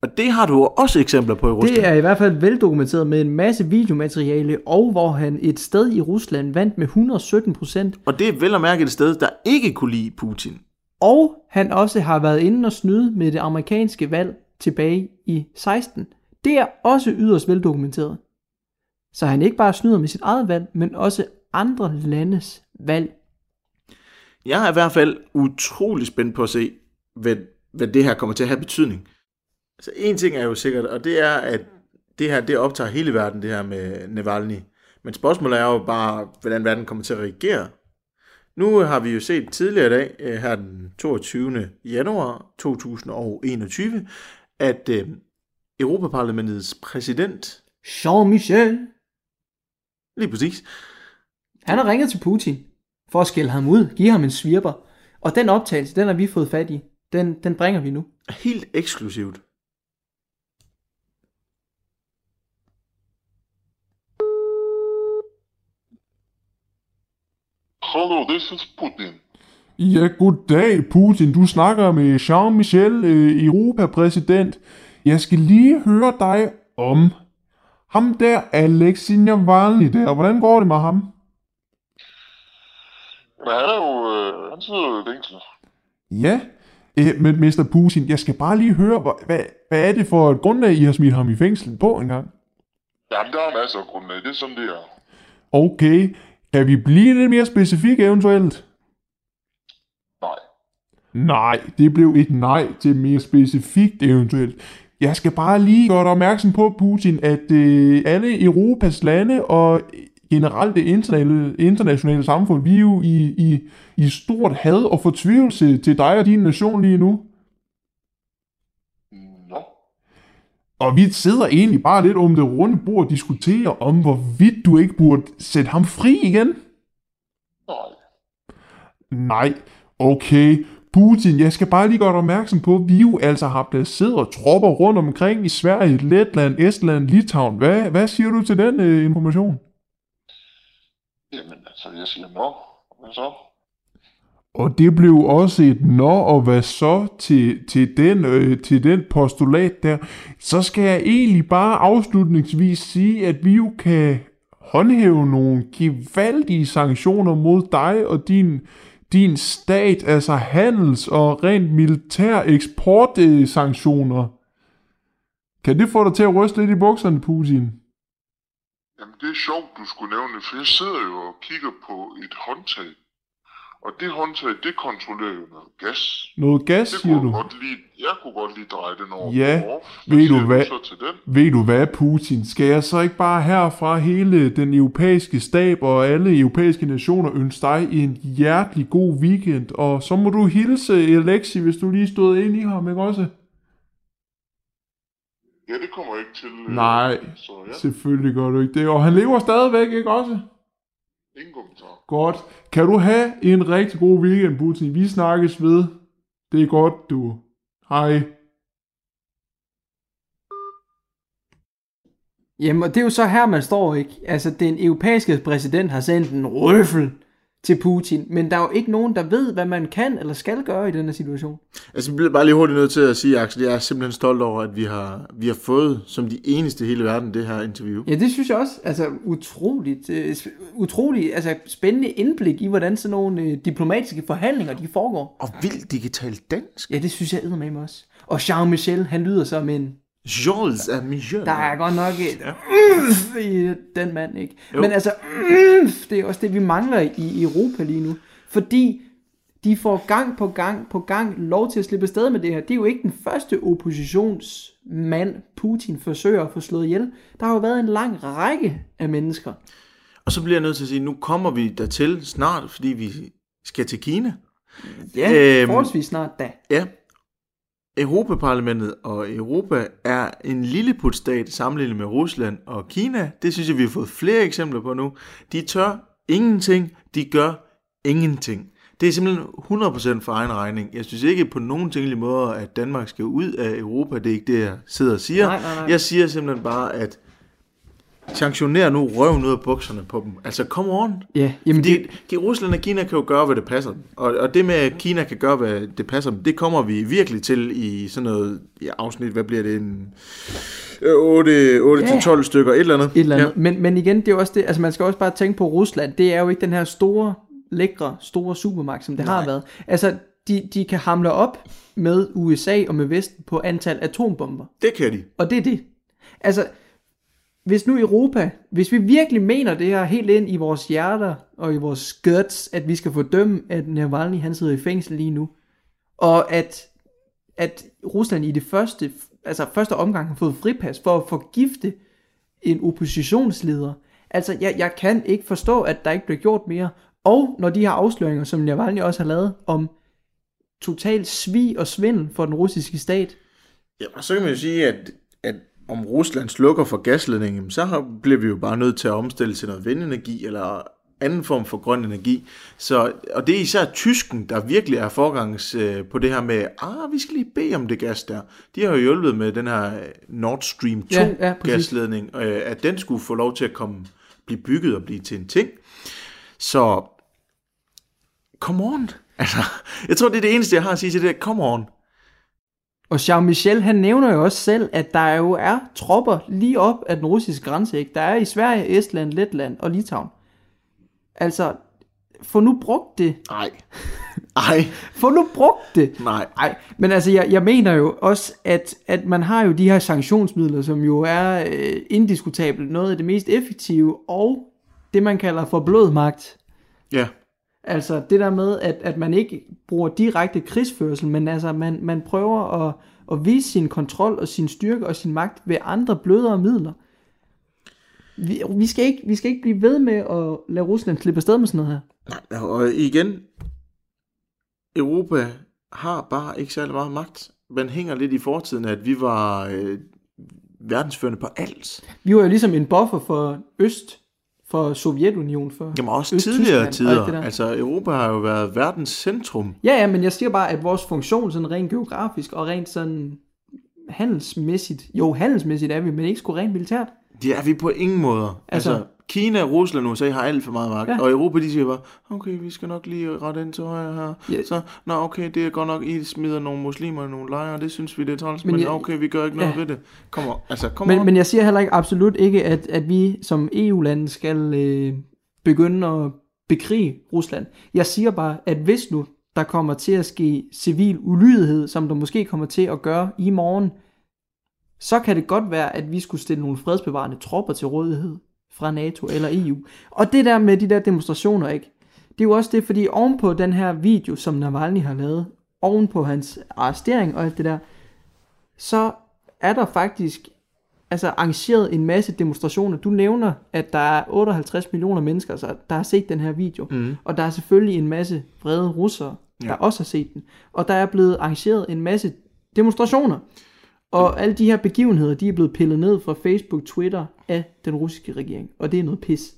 Og det har du også eksempler på i Rusland. Det er i hvert fald veldokumenteret med en masse videomateriale, og hvor han et sted i Rusland vandt med 117%. Og det er vel at mærke et sted, der ikke kunne lide Putin. Og han også har været inde og snyde med det amerikanske valg tilbage i 16. Det er også yderst veldokumenteret. Så han ikke bare snyder med sit eget valg, men også andre landes valg. Jeg er i hvert fald utrolig spændt på at se, hvad det her kommer til at have betydning. Altså en ting er jo sikkert, og det er, at det her det optager hele verden, det her med Navalny. Men spørgsmålet er jo bare, hvordan verden kommer til at reagere. Nu har vi jo set tidligere i dag, her den 22. januar 2021, at Europaparlamentets præsident... Jean-Michel. Lige præcis. Han har ringet til Putin for at skælde ham ud, give ham en svirper. Og den optagelse, den har vi fået fat i. Den bringer vi nu. Helt eksklusivt. Hello, this is Putin. Ja, goddag Putin. Du snakker med Jean-Michel, europapræsident. Jeg skal lige høre dig om ham der, Alexei Navalny der. Hvordan går det med ham? Men han er jo... han sidder jo i fængsel. Ja, men Mr. Putin, jeg skal bare lige høre, hvad er det for et grundlag, I har smidt ham i fængsel på engang? Jamen, der er masser af grundlag. Det er som det er. Okay. Kan vi blive lidt mere specifikke eventuelt? Nej, det blev et nej til mere specifikt eventuelt. Jeg skal bare lige gøre dig opmærksom på, Putin, at alle Europas lande og generelt det internationale samfund, vi er jo i stort had og fortvivlelse til dig og din nation lige nu. Nå. Og vi sidder egentlig bare lidt om det runde bord og diskuterer om, hvorvidt du ikke burde sætte ham fri igen. Nej, okay. Putin, jeg skal bare lige gøre dig opmærksom på, at vi jo altså har placeret tropper rundt omkring i Sverige, Letland, Estland, Litauen. Hvad siger du til den information? Jamen altså, jeg siger nå. Hvad så? Og det blev også et nå, og hvad så til den postulat der? Så skal jeg egentlig bare afslutningsvis sige, at vi jo kan håndhæve nogle gevaldige sanktioner mod dig og din stat, altså handels- og rent militær eksportsanktioner. Kan det få dig til at ryste lidt i bukserne, Putin? Jamen det er sjovt, du skulle nævne, for jeg sidder jo og kigger på et håndtag. Og det håndtag, det kontrollerer jo noget gas. Noget gas, siger du? Jeg kunne godt lige dreje den over. Ja, ved du hvad, Putin? Skal jeg så ikke bare herfra hele den europæiske stab og alle europæiske nationer ønske dig en hjertelig god weekend? Og så må du hilse Alexei, hvis du lige stod ind i ham, ikke også? Ja, det kommer ikke til. Nej, så, ja. Selvfølgelig gør du ikke det. Og han lever stadigvæk, ikke også? Ingen kommentar. Godt. Kan du have en rigtig god weekend, Putin? Vi snakkes ved. Det er godt, du. Hej. Jamen, og det er jo så her, man står, ikke? Altså, den europæiske præsident har sendt en røffel til Putin, men der er jo ikke nogen, der ved, hvad man kan eller skal gøre i den her situation. Altså, vi bliver bare lige hurtigt nødt til at sige, Axel, jeg er simpelthen stolt over, at vi har fået som de eneste i hele verden det her interview. Ja, det synes jeg også. Altså, utroligt altså, spændende indblik i, hvordan sådan nogle diplomatiske forhandlinger, de foregår. Og vildt digitalt dansk. Ja, det synes jeg eddermame også. Og Jean-Michel, han lyder som en... Jules er Michel. Der er godt nok et i den mand, ikke? Jo. Men altså, det er også det, vi mangler i Europa lige nu. Fordi de får gang på gang lov til at slippe afsted med det her. Det er jo ikke den første oppositionsmand, Putin forsøger at få slået ihjel. Der har jo været en lang række af mennesker. Og så bliver jeg nødt til at sige, nu kommer vi dertil snart, fordi vi skal til Kina. Ja, forholdsvis snart da. Ja. Europaparlamentet og Europa er en lilleput-stat sammenlignet med Rusland og Kina. Det synes jeg, vi har fået flere eksempler på nu. De tør ingenting, de gør ingenting. Det er simpelthen 100% for egen regning. Jeg synes ikke på nogen tænkelige måder, at Danmark skal ud af Europa. Det er ikke det, jeg sidder og siger. Nej. Jeg siger simpelthen bare, at sanktionere nu røven ud af bukserne på dem. Altså, come on. Yeah, jamen fordi Rusland og Kina kan jo gøre, hvad det passer dem. Og det med, at Kina kan gøre, hvad det passer dem, det kommer vi virkelig til i sådan noget afsnit. Hvad bliver det? 8-12 stykker, et eller andet. Et eller andet. Ja. Men igen, det er også det. Altså, man skal også bare tænke på Rusland. Det er jo ikke den her store, lækre, store supermagt, som det har været. Altså, de kan hamle op med USA og med Vesten på antal atombomber. Det kan de. Og det er det. Altså... Hvis nu Europa, hvis vi virkelig mener det her helt ind i vores hjerter og i vores guts, at vi skal fordømme, at Navalny han sidder i fængsel lige nu, og at Rusland i det første omgang har fået fripas for at forgifte en oppositionsleder. Altså, jeg kan ikke forstå, at der ikke bliver gjort mere. Og når de her afsløringer, som Navalny også har lavet, om total svig og svindel for den russiske stat. Ja, så kan man jo sige, at om Rusland slukker for gasledningen, så bliver vi jo bare nødt til at omstille til noget vindenergi eller anden form for grøn energi. Så, og det er især tysken, der virkelig er forgangs på det her med, vi skal lige bede om det gas der. De har jo hjulpet med den her Nord Stream 2 gasledning, at den skulle få lov til at blive bygget og blive til en ting. Så, come on! Altså, jeg tror, det er det eneste, jeg har at sige til det. Come on. Og Jean-Michel, han nævner jo også selv, at der jo er tropper lige op af den russiske grænse, ikke? Der er i Sverige, Estland, Letland og Litauen. Altså, få nu brugt det. Nej. Få nu brugt det. Nej. Men altså, jeg mener jo også, at man har jo de her sanktionsmidler, som jo er indiskutabelt noget af det mest effektive, og det, man kalder for blød magt. Ja. Altså det der med, at man ikke bruger direkte krigsførsel, men altså man prøver at vise sin kontrol og sin styrke og sin magt ved andre blødere midler. Vi skal ikke blive ved med at lade Rusland slippe afsted med sådan noget her. Nej, og igen, Europa har bare ikke særlig meget magt. Man hænger lidt i fortiden, at vi var verdensførende på alt. Vi var jo ligesom en buffer for Øst. For Sovjetunionen, for Jamen også tidligere tider. Altså Europa har jo været verdens centrum. Ja, men jeg siger bare, at vores funktion sådan rent geografisk og rent sådan handelsmæssigt, jo handelsmæssigt er vi, men ikke sgu rent militært. Det er vi på ingen måder. Altså Kina, Rusland og USA har alt for meget magt, ja. Og Europa de siger bare, okay, vi skal nok lige rette ind til højre her, yeah. Så, okay, det er godt nok, I smider nogle muslimer i nogle lejre, det synes vi, det er træls, men okay, vi gør ikke noget, ja, ved det. Men jeg siger heller ikke absolut ikke, at vi som EU-land skal begynde at bekrige Rusland. Jeg siger bare, at hvis nu der kommer til at ske civil ulydighed, som der måske kommer til at gøre i morgen, så kan det godt være, at vi skulle stille nogle fredsbevarende tropper til rådighed fra NATO eller EU. Og det der med de der demonstrationer, ikke? Det er jo også det, fordi ovenpå den her video, som Navalny har lavet, ovenpå hans arrestering og alt det der, så er der faktisk arrangeret en masse demonstrationer. Du nævner, at der er 58 millioner mennesker, der har set den her video. Mm. Og der er selvfølgelig en masse vrede russere, der også har set den. Og der er blevet arrangeret en masse demonstrationer. Og alle de her begivenheder, de er blevet pillet ned fra Facebook, Twitter af den russiske regering. Og det er noget pis.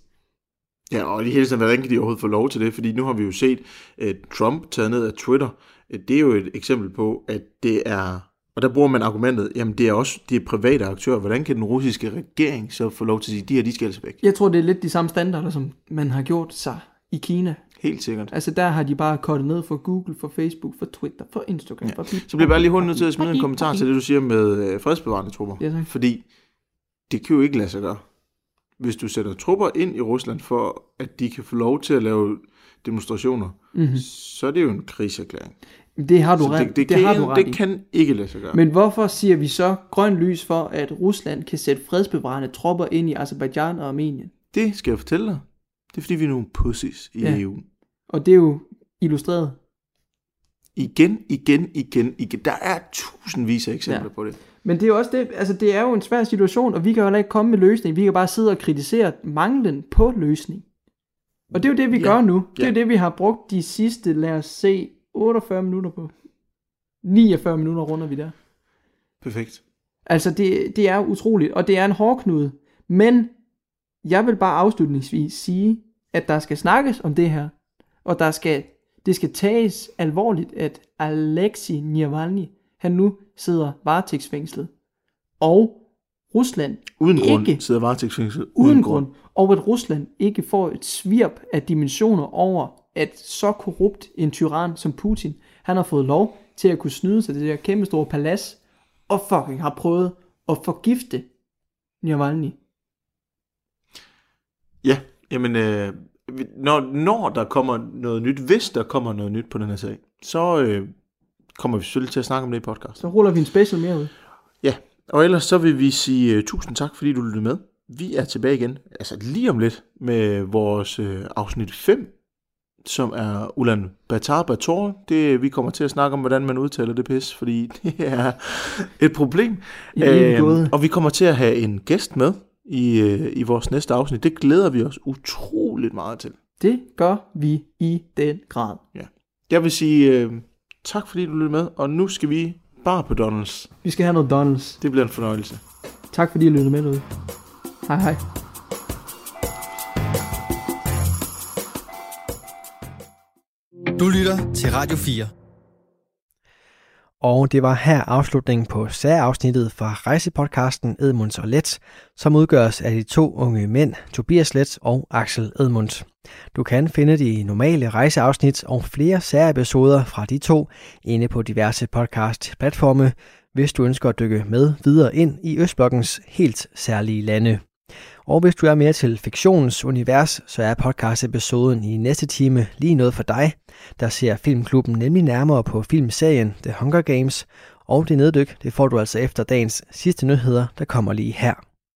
Ja, og i hele tiden, hvordan kan de overhovedet få lov til det? Fordi nu har vi jo set Trump taget ned af Twitter. Det er jo et eksempel på, at det er... Og der bruger man argumentet, jamen det er også de private aktører. Hvordan kan den russiske regering så få lov til at sige, de her, de skal altså væk? Jeg tror, det er lidt de samme standarder, som man har gjort sig i Kina. Helt sikkert. Altså der har de bare kortet ned for Google, for Facebook, for Twitter, for Instagram. Ja. Så bliver bare lige hurtigt nødt til at smide en kommentar til det, du siger med fredsbevarende trupper. Ja, fordi det kan jo ikke lade sig gøre. Hvis du sætter trupper ind i Rusland for, at de kan få lov til at lave demonstrationer, mm-hmm, så er det jo en krigserklæring. Det har du ret. Det kan ikke lade sig gøre. Men hvorfor siger vi så grøn lys for, at Rusland kan sætte fredsbevarende tropper ind i Aserbajdsjan og Armenien? Det skal jeg fortælle dig. Det er fordi, vi er nogle pussies i EU. Og det er jo illustreret. Igen. Der er tusindvis af eksempler på det. Men det er jo også det, altså det er jo en svær situation, og vi kan jo ikke komme med løsning. Vi kan bare sidde og kritisere manglen på løsning. Og det er jo det, vi gør nu. Det er jo det, vi har brugt de sidste, lad os se, 48 minutter på. 49 minutter runder vi der. Perfekt. Altså det er utroligt, og det er en hårdknude. Men jeg vil bare afslutningsvis sige, at der skal snakkes om det her, og det skal tages alvorligt, at Alexei Navalny, han nu sidder varetægtsfængslet, og Rusland uden grund, og at Rusland ikke får et svirp af dimensioner over, at så korrupt en tyran som Putin, han har fået lov til at kunne snyde sig det der kæmpe store palads, og fucking har prøvet at forgifte Navalny. Ja, jamen, når der kommer noget nyt, hvis der kommer noget nyt på den her sag, så kommer vi selvfølgelig til at snakke om det i podcast. Så ruller vi en special mere ud. Ja, og ellers så vil vi sige tusind tak, fordi du lyttede med. Vi er tilbage igen, altså lige om lidt, med vores afsnit 5, som er Ulan Bator. Vi kommer til at snakke om, hvordan man udtaler det pis, fordi det er et problem. Og vi kommer til at have en gæst med i vores næste afsnit. Det glæder vi os utroligt meget til. Det gør vi i den grad. Ja. Jeg vil sige tak fordi du lyttede med, og nu skal vi bare på Donalds. Vi skal have noget Donalds. Det bliver en fornøjelse. Tak fordi I lyttede med derude. Hej hej. Du lytter til Radio 4. Og det var her afslutningen på særafsnittet fra rejsepodcasten Edmunds og Let, som udgøres af de to unge mænd, Tobias Let og Axel Edmunds. Du kan finde de normale rejseafsnit og flere særepisoder fra de to inde på diverse podcastplatforme, hvis du ønsker at dykke med videre ind i Østblokkens helt særlige lande. Og hvis du er mere til fiktionens univers, så er podcastepisoden i næste time lige noget for dig. Der ser Filmklubben nemlig nærmere på filmserien The Hunger Games, og det neddyk det får du altså efter dagens sidste nyheder, der kommer lige her.